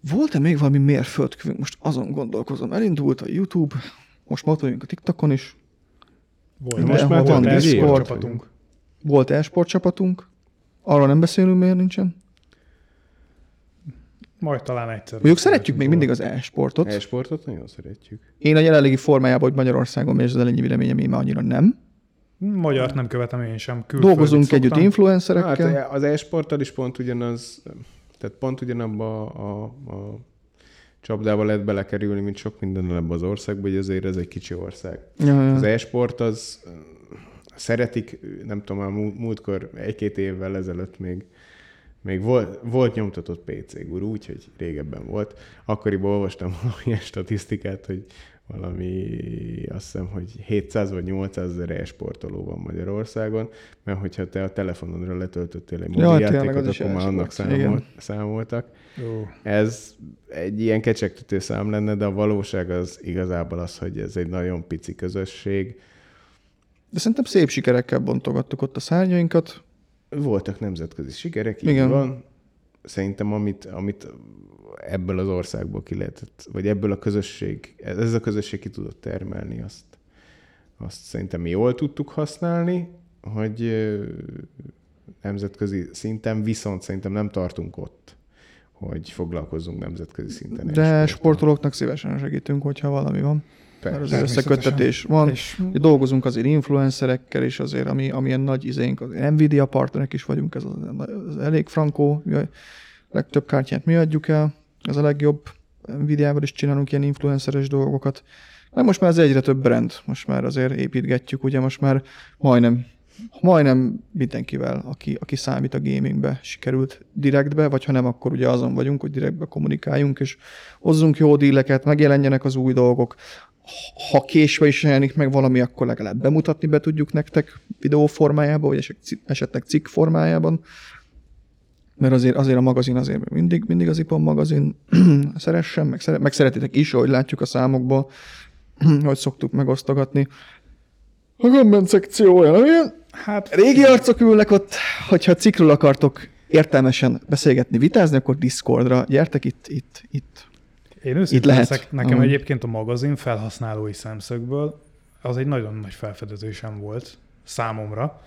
Volt-e még valami mérföldkövünk? Most azon gondolkozom. Elindult a YouTube, most már ott vagyunk a TikTokon is. Most már van e-sport csapatunk. Volt e-sport csapatunk. Arról nem beszélünk, miért nincsen? Majd talán egyszer. Mondjuk szeretjük még mindig az e-sportot. E-sportot nagyon szeretjük. Én a jelenlegi formájában, hogy Magyarországon mi az elényi véleményem, én már annyira nem. Magyart nem követem én sem. Dolgozunk együtt influencerekkel. Hát az e-sporttal is pont ugyanaz, tehát pont ugyanabba a csapdába lehet belekerülni, mint sok minden ebben az országban, hogy azért ez egy kicsi ország. Ja. Az e-sport az szeretik, nem tudom, a múltkor, egy-két évvel ezelőtt még volt nyomtatott PC gurú, úgyhogy régebben volt. Akkoriban olvastam valamilyen statisztikát, hogy valami, azt hiszem, hogy 700 vagy 800 ezer e-sportoló van Magyarországon, mert hogyha te a telefonodra letöltöttél egy mobiljátékot, akkor már annak számoltak. Jó. Ez egy ilyen kecsegtető szám lenne, de a valóság az igazából az, hogy ez egy nagyon pici közösség. De szerintem szép sikerekkel bontogattuk ott a szárnyainkat. Voltak nemzetközi sikerek, igen. Így van. Szerintem amit ebből az országból ki lehetett, vagy ebből a közösség, ez a közösség ki tudott termelni, azt szerintem mi jól tudtuk használni, hogy nemzetközi szinten, viszont szerintem nem tartunk ott, hogy foglalkozzunk nemzetközi szinten. De sportolóknak szívesen segítünk, hogyha valami van. Persze. Mert az összeköttetés van, és dolgozunk azért influencerekkel, és azért amilyen nagy izénk, az Nvidia partnerek is vagyunk, ez elég frankó, legtöbb kártyát mi adjuk el, ez a legjobb, Nvidia-val is csinálunk ilyen influenceres dolgokat. De most már ez egyre több brand, most már azért építgetjük, ugye most már majdnem mindenkivel, aki számít a gamingbe, sikerült direktbe, vagy ha nem, akkor ugye azon vagyunk, hogy direktbe kommunikáljunk, és hozzunk jó díleket, megjelenjenek az új dolgok. Ha késve is jelenik meg valami, akkor legalább bemutatni be tudjuk nektek videó formájában, vagy esetleg cikk formájában, mert azért a magazin azért mindig az IPON magazin szeressen, meg szeretitek is, ahogy látjuk a számokból, hogy szoktuk megosztogatni. A komment szekciója, nem ilyen? Hát régi arcok ülnek ott, hogyha cikkről akartok értelmesen beszélgetni, vitázni, akkor Discordra gyertek itt. Én őszintén leszek, nekem egyébként a magazin felhasználói szemszögből az egy nagyon nagy felfedezésem volt számomra,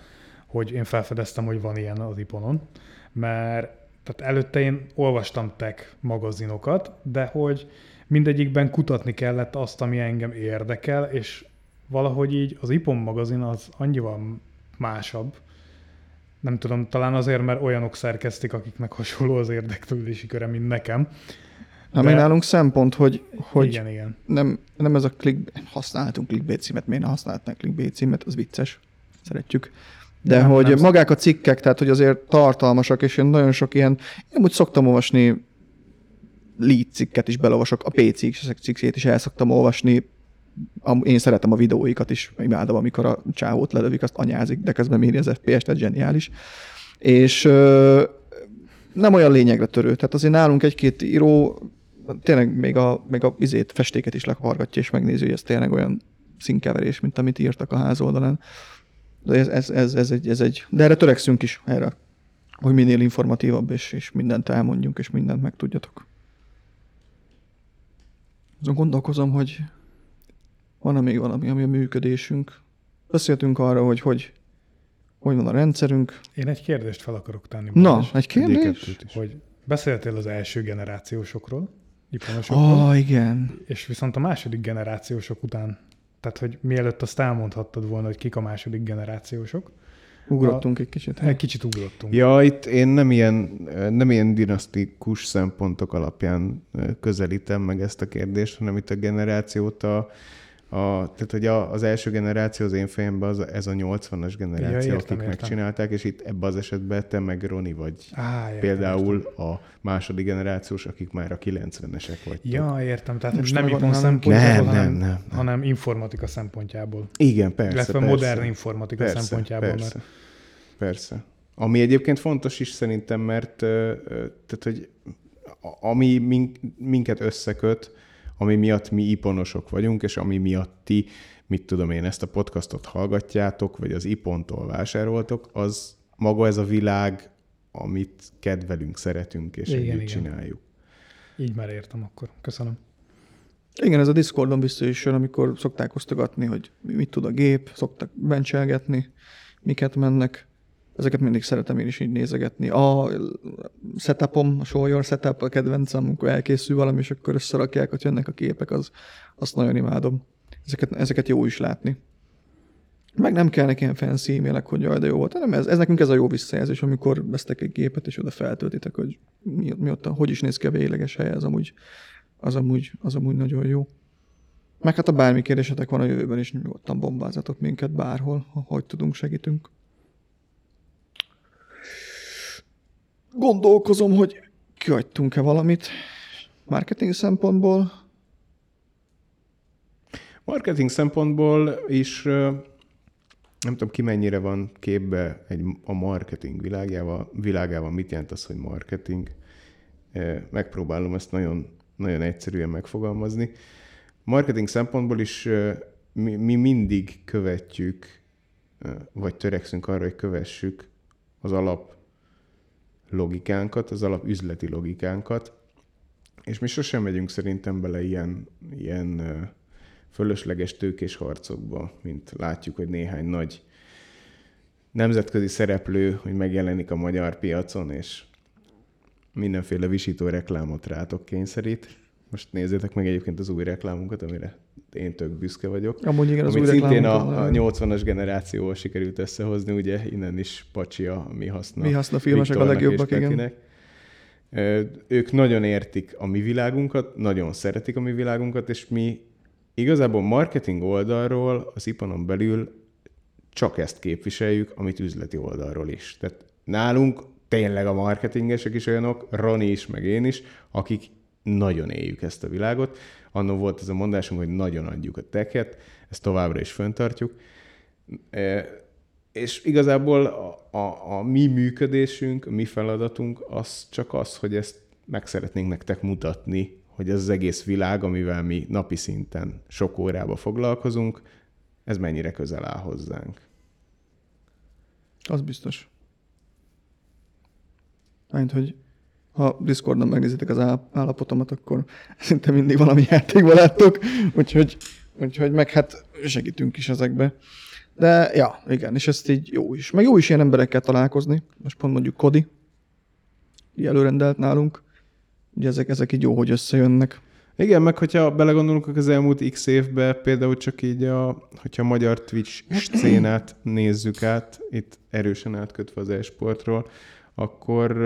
hogy én felfedeztem, hogy van ilyen az iPonon, mert tehát előtte én olvastam tech magazinokat, de hogy mindegyikben kutatni kellett azt, ami engem érdekel, és valahogy így az iPon magazin az annyival másabb, nem tudom, talán azért, mert olyanok szerkesztik, akiknek hasonló az érdeklődési köre, mint nekem. De még nálunk szempont, hogy igen. Nem ez a használtunk clickbait címet, miért ne használhatnánk clickbait címet, az vicces, szeretjük. De hogy magák a cikkek, tehát hogy azért tartalmasak, és én nagyon sok ilyen, én úgy szoktam olvasni lead cikket is belolvasok, a PC cikkét is el szoktam olvasni, én szeretem a videóikat is, imádom, amikor a csávót lelövik, azt anyázik, de közben méri az FPS-t, tehát zseniális. És nem olyan lényegre törő, tehát azért nálunk egy-két író tényleg még a festéket is lehargatja, és megnézi, hogy ez tényleg olyan színkeverés, mint amit írtak a házoldalán. De ez egy... De erre törekszünk is, erre, hogy minél informatívabb, és mindent elmondjunk, és mindent megtudjatok. Azon gondolkozom, hogy van-e még valami, ami a működésünk. Beszéltünk arra, hogy van a rendszerünk. Én egy kérdést fel akarok tenni. Na, egy kérdés? Hogy beszéltél az első generációsokról, iPonosokról. Igen. És viszont a második generációsok után, tehát hogy mielőtt azt elmondhattad volna, hogy kik a második generációsok. Ugrottunk egy kicsit. Egy kicsit ugrottunk. Ja, itt én nem ilyen dinasztikus szempontok alapján közelítem meg ezt a kérdést, hanem itt a generációt tehát, hogy az első generáció az én fejemben ez a 80-as generáció, ja, akik megcsinálták, és itt ebben az esetben te meg Ronnie vagy. Például értem. A második generációs, akik már a 90-esek vagytok. Ja, értem. Tehát most nem iPon szempontjából, nem. hanem informatika szempontjából. Igen, persze. Illetve modern informatika persze, szempontjából. Persze. Ami egyébként fontos is szerintem, mert tehát, hogy ami minket összeköt, ami miatt mi iponosok vagyunk, és ami miatt ti, mit tudom én, ezt a podcastot hallgatjátok, vagy az ipontól vásároltok, az maga ez a világ, amit kedvelünk, szeretünk, és együtt csináljuk. Így már értem akkor. Köszönöm. Igen, ez a Discordon biztos is jön, amikor szokták osztogatni, hogy mit tud a gép, szoktak bencselgetni, miket mennek. Ezeket mindig szeretem én is így nézegetni. A setupom, a show your setup a kedvencem, amikor elkészül valami, és akkor összerakják, hogy jönnek a képek, azt nagyon imádom. Ezeket jó is látni. Meg nem kellnek ilyen fancy e-mailek, hogy jaj, de jó volt. Nem, ez nekünk ez a jó visszajelzés, amikor vesztek egy gépet, és oda feltöltitek, hogy hogy is néz ki a végleges helye, az amúgy nagyon jó. Meg hát a bármi kérdésetek van a jövőben is, nyugodtan bombázatok minket bárhol, ahogy tudunk, segítünk. Gondolkozom, hogy kihagytunk-e valamit marketing szempontból? Marketing szempontból is nem tudom, ki mennyire van képbe a marketing világával, mit jelent az, hogy marketing. Megpróbálom ezt nagyon, nagyon egyszerűen megfogalmazni. Marketing szempontból is mi mindig követjük, vagy törekszünk arra, hogy kövessük az alap logikánkat, az alap üzleti logikánkat, és mi sosem megyünk szerintem bele ilyen fölösleges tőkés harcokba, mint látjuk, hogy néhány nagy nemzetközi szereplő, hogy megjelenik a magyar piacon, és mindenféle visító reklámot rátok kényszerít. Most nézzétek meg egyébként az új reklámunkat, amire én tök büszke vagyok. Amúgy igen, az új szintén a 80-as generációval sikerült összehozni, ugye innen is Pacsi a Mi Haszna filmesek a legjobbak, igen. Ők nagyon értik a mi világunkat, nagyon szeretik a mi világunkat, és mi igazából marketing oldalról, az ipanon belül csak ezt képviseljük, amit üzleti oldalról is. Tehát nálunk tényleg a marketingesek is olyanok, Ronnie is, meg én is, akik nagyon éljük ezt a világot. Anno volt ez a mondásunk, hogy nagyon adjuk a teket, ezt továbbra is fenntartjuk. És igazából a mi működésünk, a mi feladatunk az csak az, hogy ezt meg szeretnénk nektek mutatni, hogy ez az egész világ, amivel mi napi szinten sok órába foglalkozunk, ez mennyire közel áll hozzánk. Az biztos. Mert hogy ha Discordon megnézitek az állapotomat, akkor szinte mindig valami játékba láttok, úgyhogy meg hát segítünk is ezekbe. De ja, igen, és ezt így jó is. Meg jó is ilyen emberekkel találkozni. Most pont mondjuk Kodi, így előrendelt nálunk. Ugye ezek így jó, hogy összejönnek. Igen, meg hogyha belegondolunk az elmúlt x évben, például csak így, hogyha a magyar Twitch szcénát nézzük át, itt erősen átkötve az e-sportról, akkor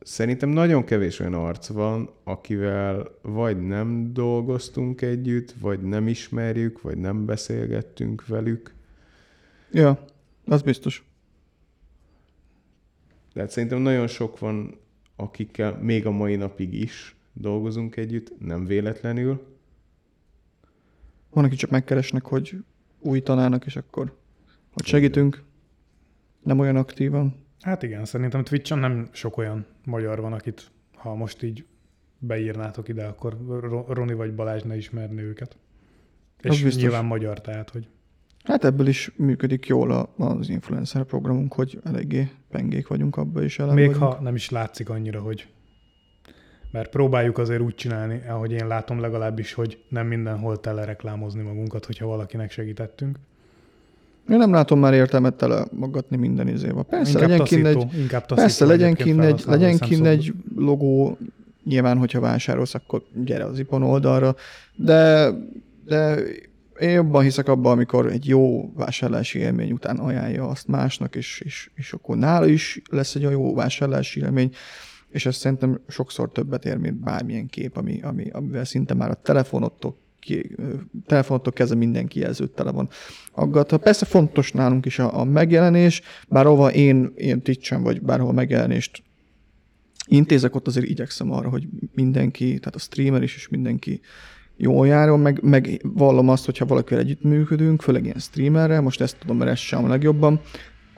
szerintem nagyon kevés olyan arc van, akivel vagy nem dolgoztunk együtt, vagy nem ismerjük, vagy nem beszélgettünk velük. Ja, az biztos. Tehát szerintem nagyon sok van, akikkel még a mai napig is dolgozunk együtt, nem véletlenül. Van, aki csak megkeresnek, hogy újítanának, és akkor hogy segítünk. Nem olyan aktívan. Hát igen, szerintem Twitch-on nem sok olyan magyar van, akit ha most így beírnátok ide, akkor Roni vagy Balázs ne ismerné őket. És nyilván magyar, tehát hogy... Hát ebből is működik jól az influencer programunk, hogy eléggé pengék vagyunk abban is. Még ha nem is látszik annyira, hogy... Mert próbáljuk azért úgy csinálni, ahogy én látom legalábbis, hogy nem mindenhol telereklámozni magunkat, hogyha valakinek segítettünk. Én nem látom már értelmet tele maggatni minden izével. Persze, legyen kint egy logó, nyilván, hogyha vásárolsz, akkor gyere az iPon oldalra, de én jobban hiszek abban, amikor egy jó vásárlási élmény után ajánlja azt másnak, és akkor nála is lesz egy jó vásárlási élmény, és ez szerintem sokszor többet ér, mint bármilyen kép, amivel szinte már a telefonottól kezdve minden kijelzőt tele van aggatva. Persze fontos nálunk is a megjelenés, bárhova én Twitch-en vagy bárhol megjelenést intézek, ott azért igyekszem arra, hogy mindenki, tehát a streamer is, és mindenki jól járjon, meg vallom azt, hogyha valakivel együttműködünk, főleg ilyen streamerrel, most ezt tudom, mert ezt sem a legjobban,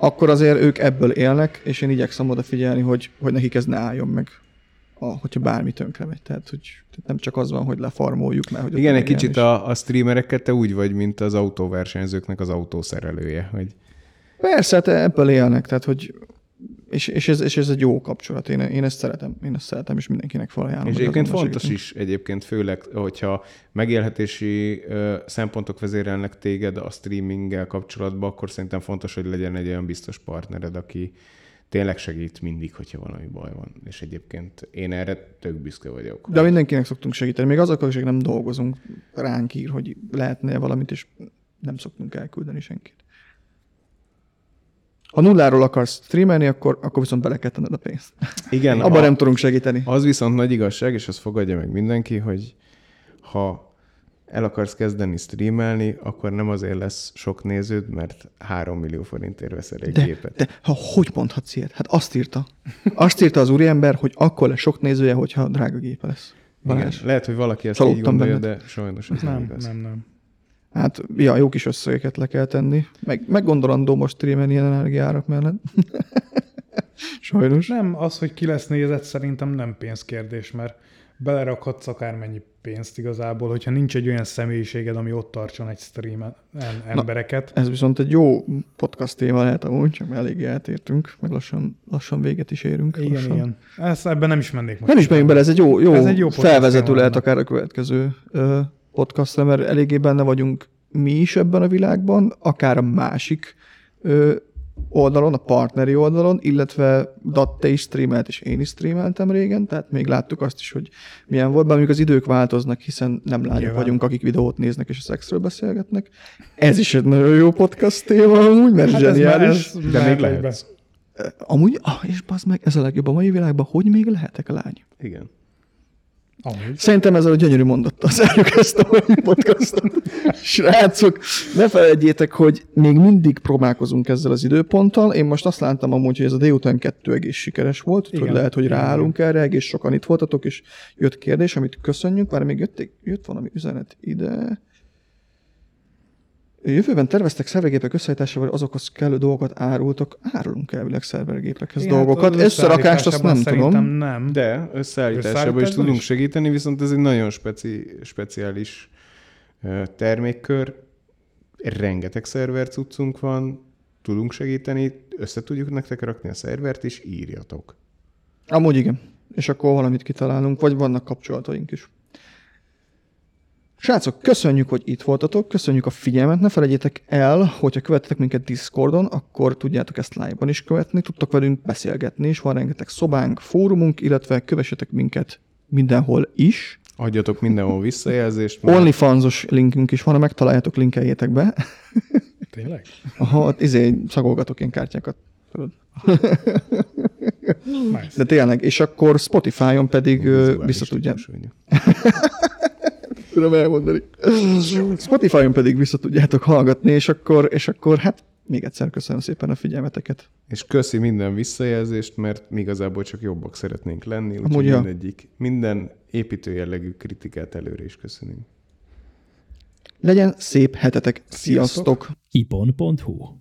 akkor azért ők ebből élnek, és én igyekszem odafigyelni, hogy nekik ez ne álljon meg, hogyha bármi tönkre megy. Tehát, hogy nem csak az van, hogy lefarmoljuk. Mert, hogy igen, egy kicsit a streamereket te úgy vagy, mint az autóversenyzőknek az autószerelője. Hogy... Persze, te ebből élnek, tehát, hogy... És ez egy jó kapcsolat. Én ezt szeretem. Én ezt szeretem, és mindenkinek felajánlom. És egyébként fontos is egyébként, főleg, hogyha megélhetési szempontok vezérelnek téged a streaminggel kapcsolatban, akkor szerintem fontos, hogy legyen egy olyan biztos partnered, aki tényleg segít mindig, hogyha valami baj van. És egyébként én erre tök büszke vagyok. De mindenkinek szoktunk segíteni. Még azokkal, hogy nem dolgozunk, ránk ír, hogy lehetne valamit, és nem szoktunk elküldeni senkit. Ha nulláról akarsz streamelni, akkor viszont bele kell tenned a pénzt. Igen. Abban nem tudunk segíteni. Az viszont nagy igazság, és azt fogadja meg mindenki, hogy ha el akarsz kezdeni streamelni, akkor nem azért lesz sok néződ, mert 3 millió forintért veszel egy gépet. De hogy mondhatsz ilyet? Hát azt írta. Azt írta az úriember, hogy akkor lesz sok nézője, hogyha drága gépe lesz. Igen, lehet, hogy valaki ezt így gondolja, de sajnos ez nem igaz. Nem. Hát, ja, jó kis összegeket le kell tenni. Meggondolandó most streamen ilyen energiárak mellett. Sajnos. Nem, az, hogy ki lesz nézett, szerintem nem pénzkérdés, mert belerakhatsz akármennyi pénzt igazából, hogyha nincs egy olyan személyiséged, ami ott tartson egy streamen embereket. Na, ez viszont egy jó podcast téma lehet amúgy, csak elég eltértünk, meg lassan véget is érünk. Igen. Ebben nem is mennék most. Nem is menjünk bele, ez egy jó felvezető lehet akár a következő... podcastra, mert eléggé benne vagyunk mi is ebben a világban, akár a másik oldalon, a partneri oldalon, illetve Datte is streamelt, és én is streameltem régen, tehát még láttuk azt is, hogy milyen volt, bár mondjuk az idők változnak, hiszen nem lányok vagyunk, akik videót néznek, és a szexről beszélgetnek. Ez is egy nagyon jó podcast téma, amúgy, mert hát zseniális. De még lehetsz. Amúgy, és bazd meg, ez a legjobb a mai világban, hogy még lehetek a lány. Igen. Amúgy. Szerintem ezzel a gyönyörű mondattal zárjuk ezt a mai podcastot. Srácok, ne felejtjétek, hogy még mindig próbálkozunk ezzel az időponttal. Én most azt láttam amúgy, hogy ez a délután 2 egész sikeres volt, hogy lehet, hogy ráállunk erre, egész sokan itt voltatok, és jött kérdés, amit köszönjük. Várj, még jött valami üzenet ide. Jövőben terveztek szervergépek összeállításával, azokhoz kellő dolgokat árultak. Árulunk elvileg szervergépekhez dolgokat. Összerakást azt nem tudom. Nem. De összeállításában is tudunk segíteni, viszont ez egy nagyon speciális termékkör. Rengeteg szerver cuccunk van, tudunk segíteni, össze tudjuk nektek rakni a szervert, és írjatok. Amúgy igen. És akkor valamit kitalálunk, vagy vannak kapcsolataink is. Srácok, köszönjük, hogy itt voltatok, köszönjük a figyelmet, ne felejtjétek el, hogyha követtetek minket Discordon, akkor tudjátok ezt live-ban is követni, tudtok velünk beszélgetni, és van rengeteg szobánk, fórumunk, illetve kövessetek minket mindenhol is. Adjatok mindenhol visszajelzést. OnlyFans-os linkünk is van, ha megtaláljátok, linkeljétek be. Tényleg? Aha, szagolgatok én kártyákat. De tényleg, és akkor Spotify-on pedig visszatudjátok. Tudom elmondani. Spotify-on pedig vissza tudjátok hallgatni, és akkor hát még egyszer köszönöm szépen a figyelmeteket. És köszi minden visszajelzést, mert mi igazából csak jobbak szeretnénk lenni, úgyhogy minden építő jellegű kritikát előre is köszönünk. Legyen szép hetetek. Sziasztok! IPon.hu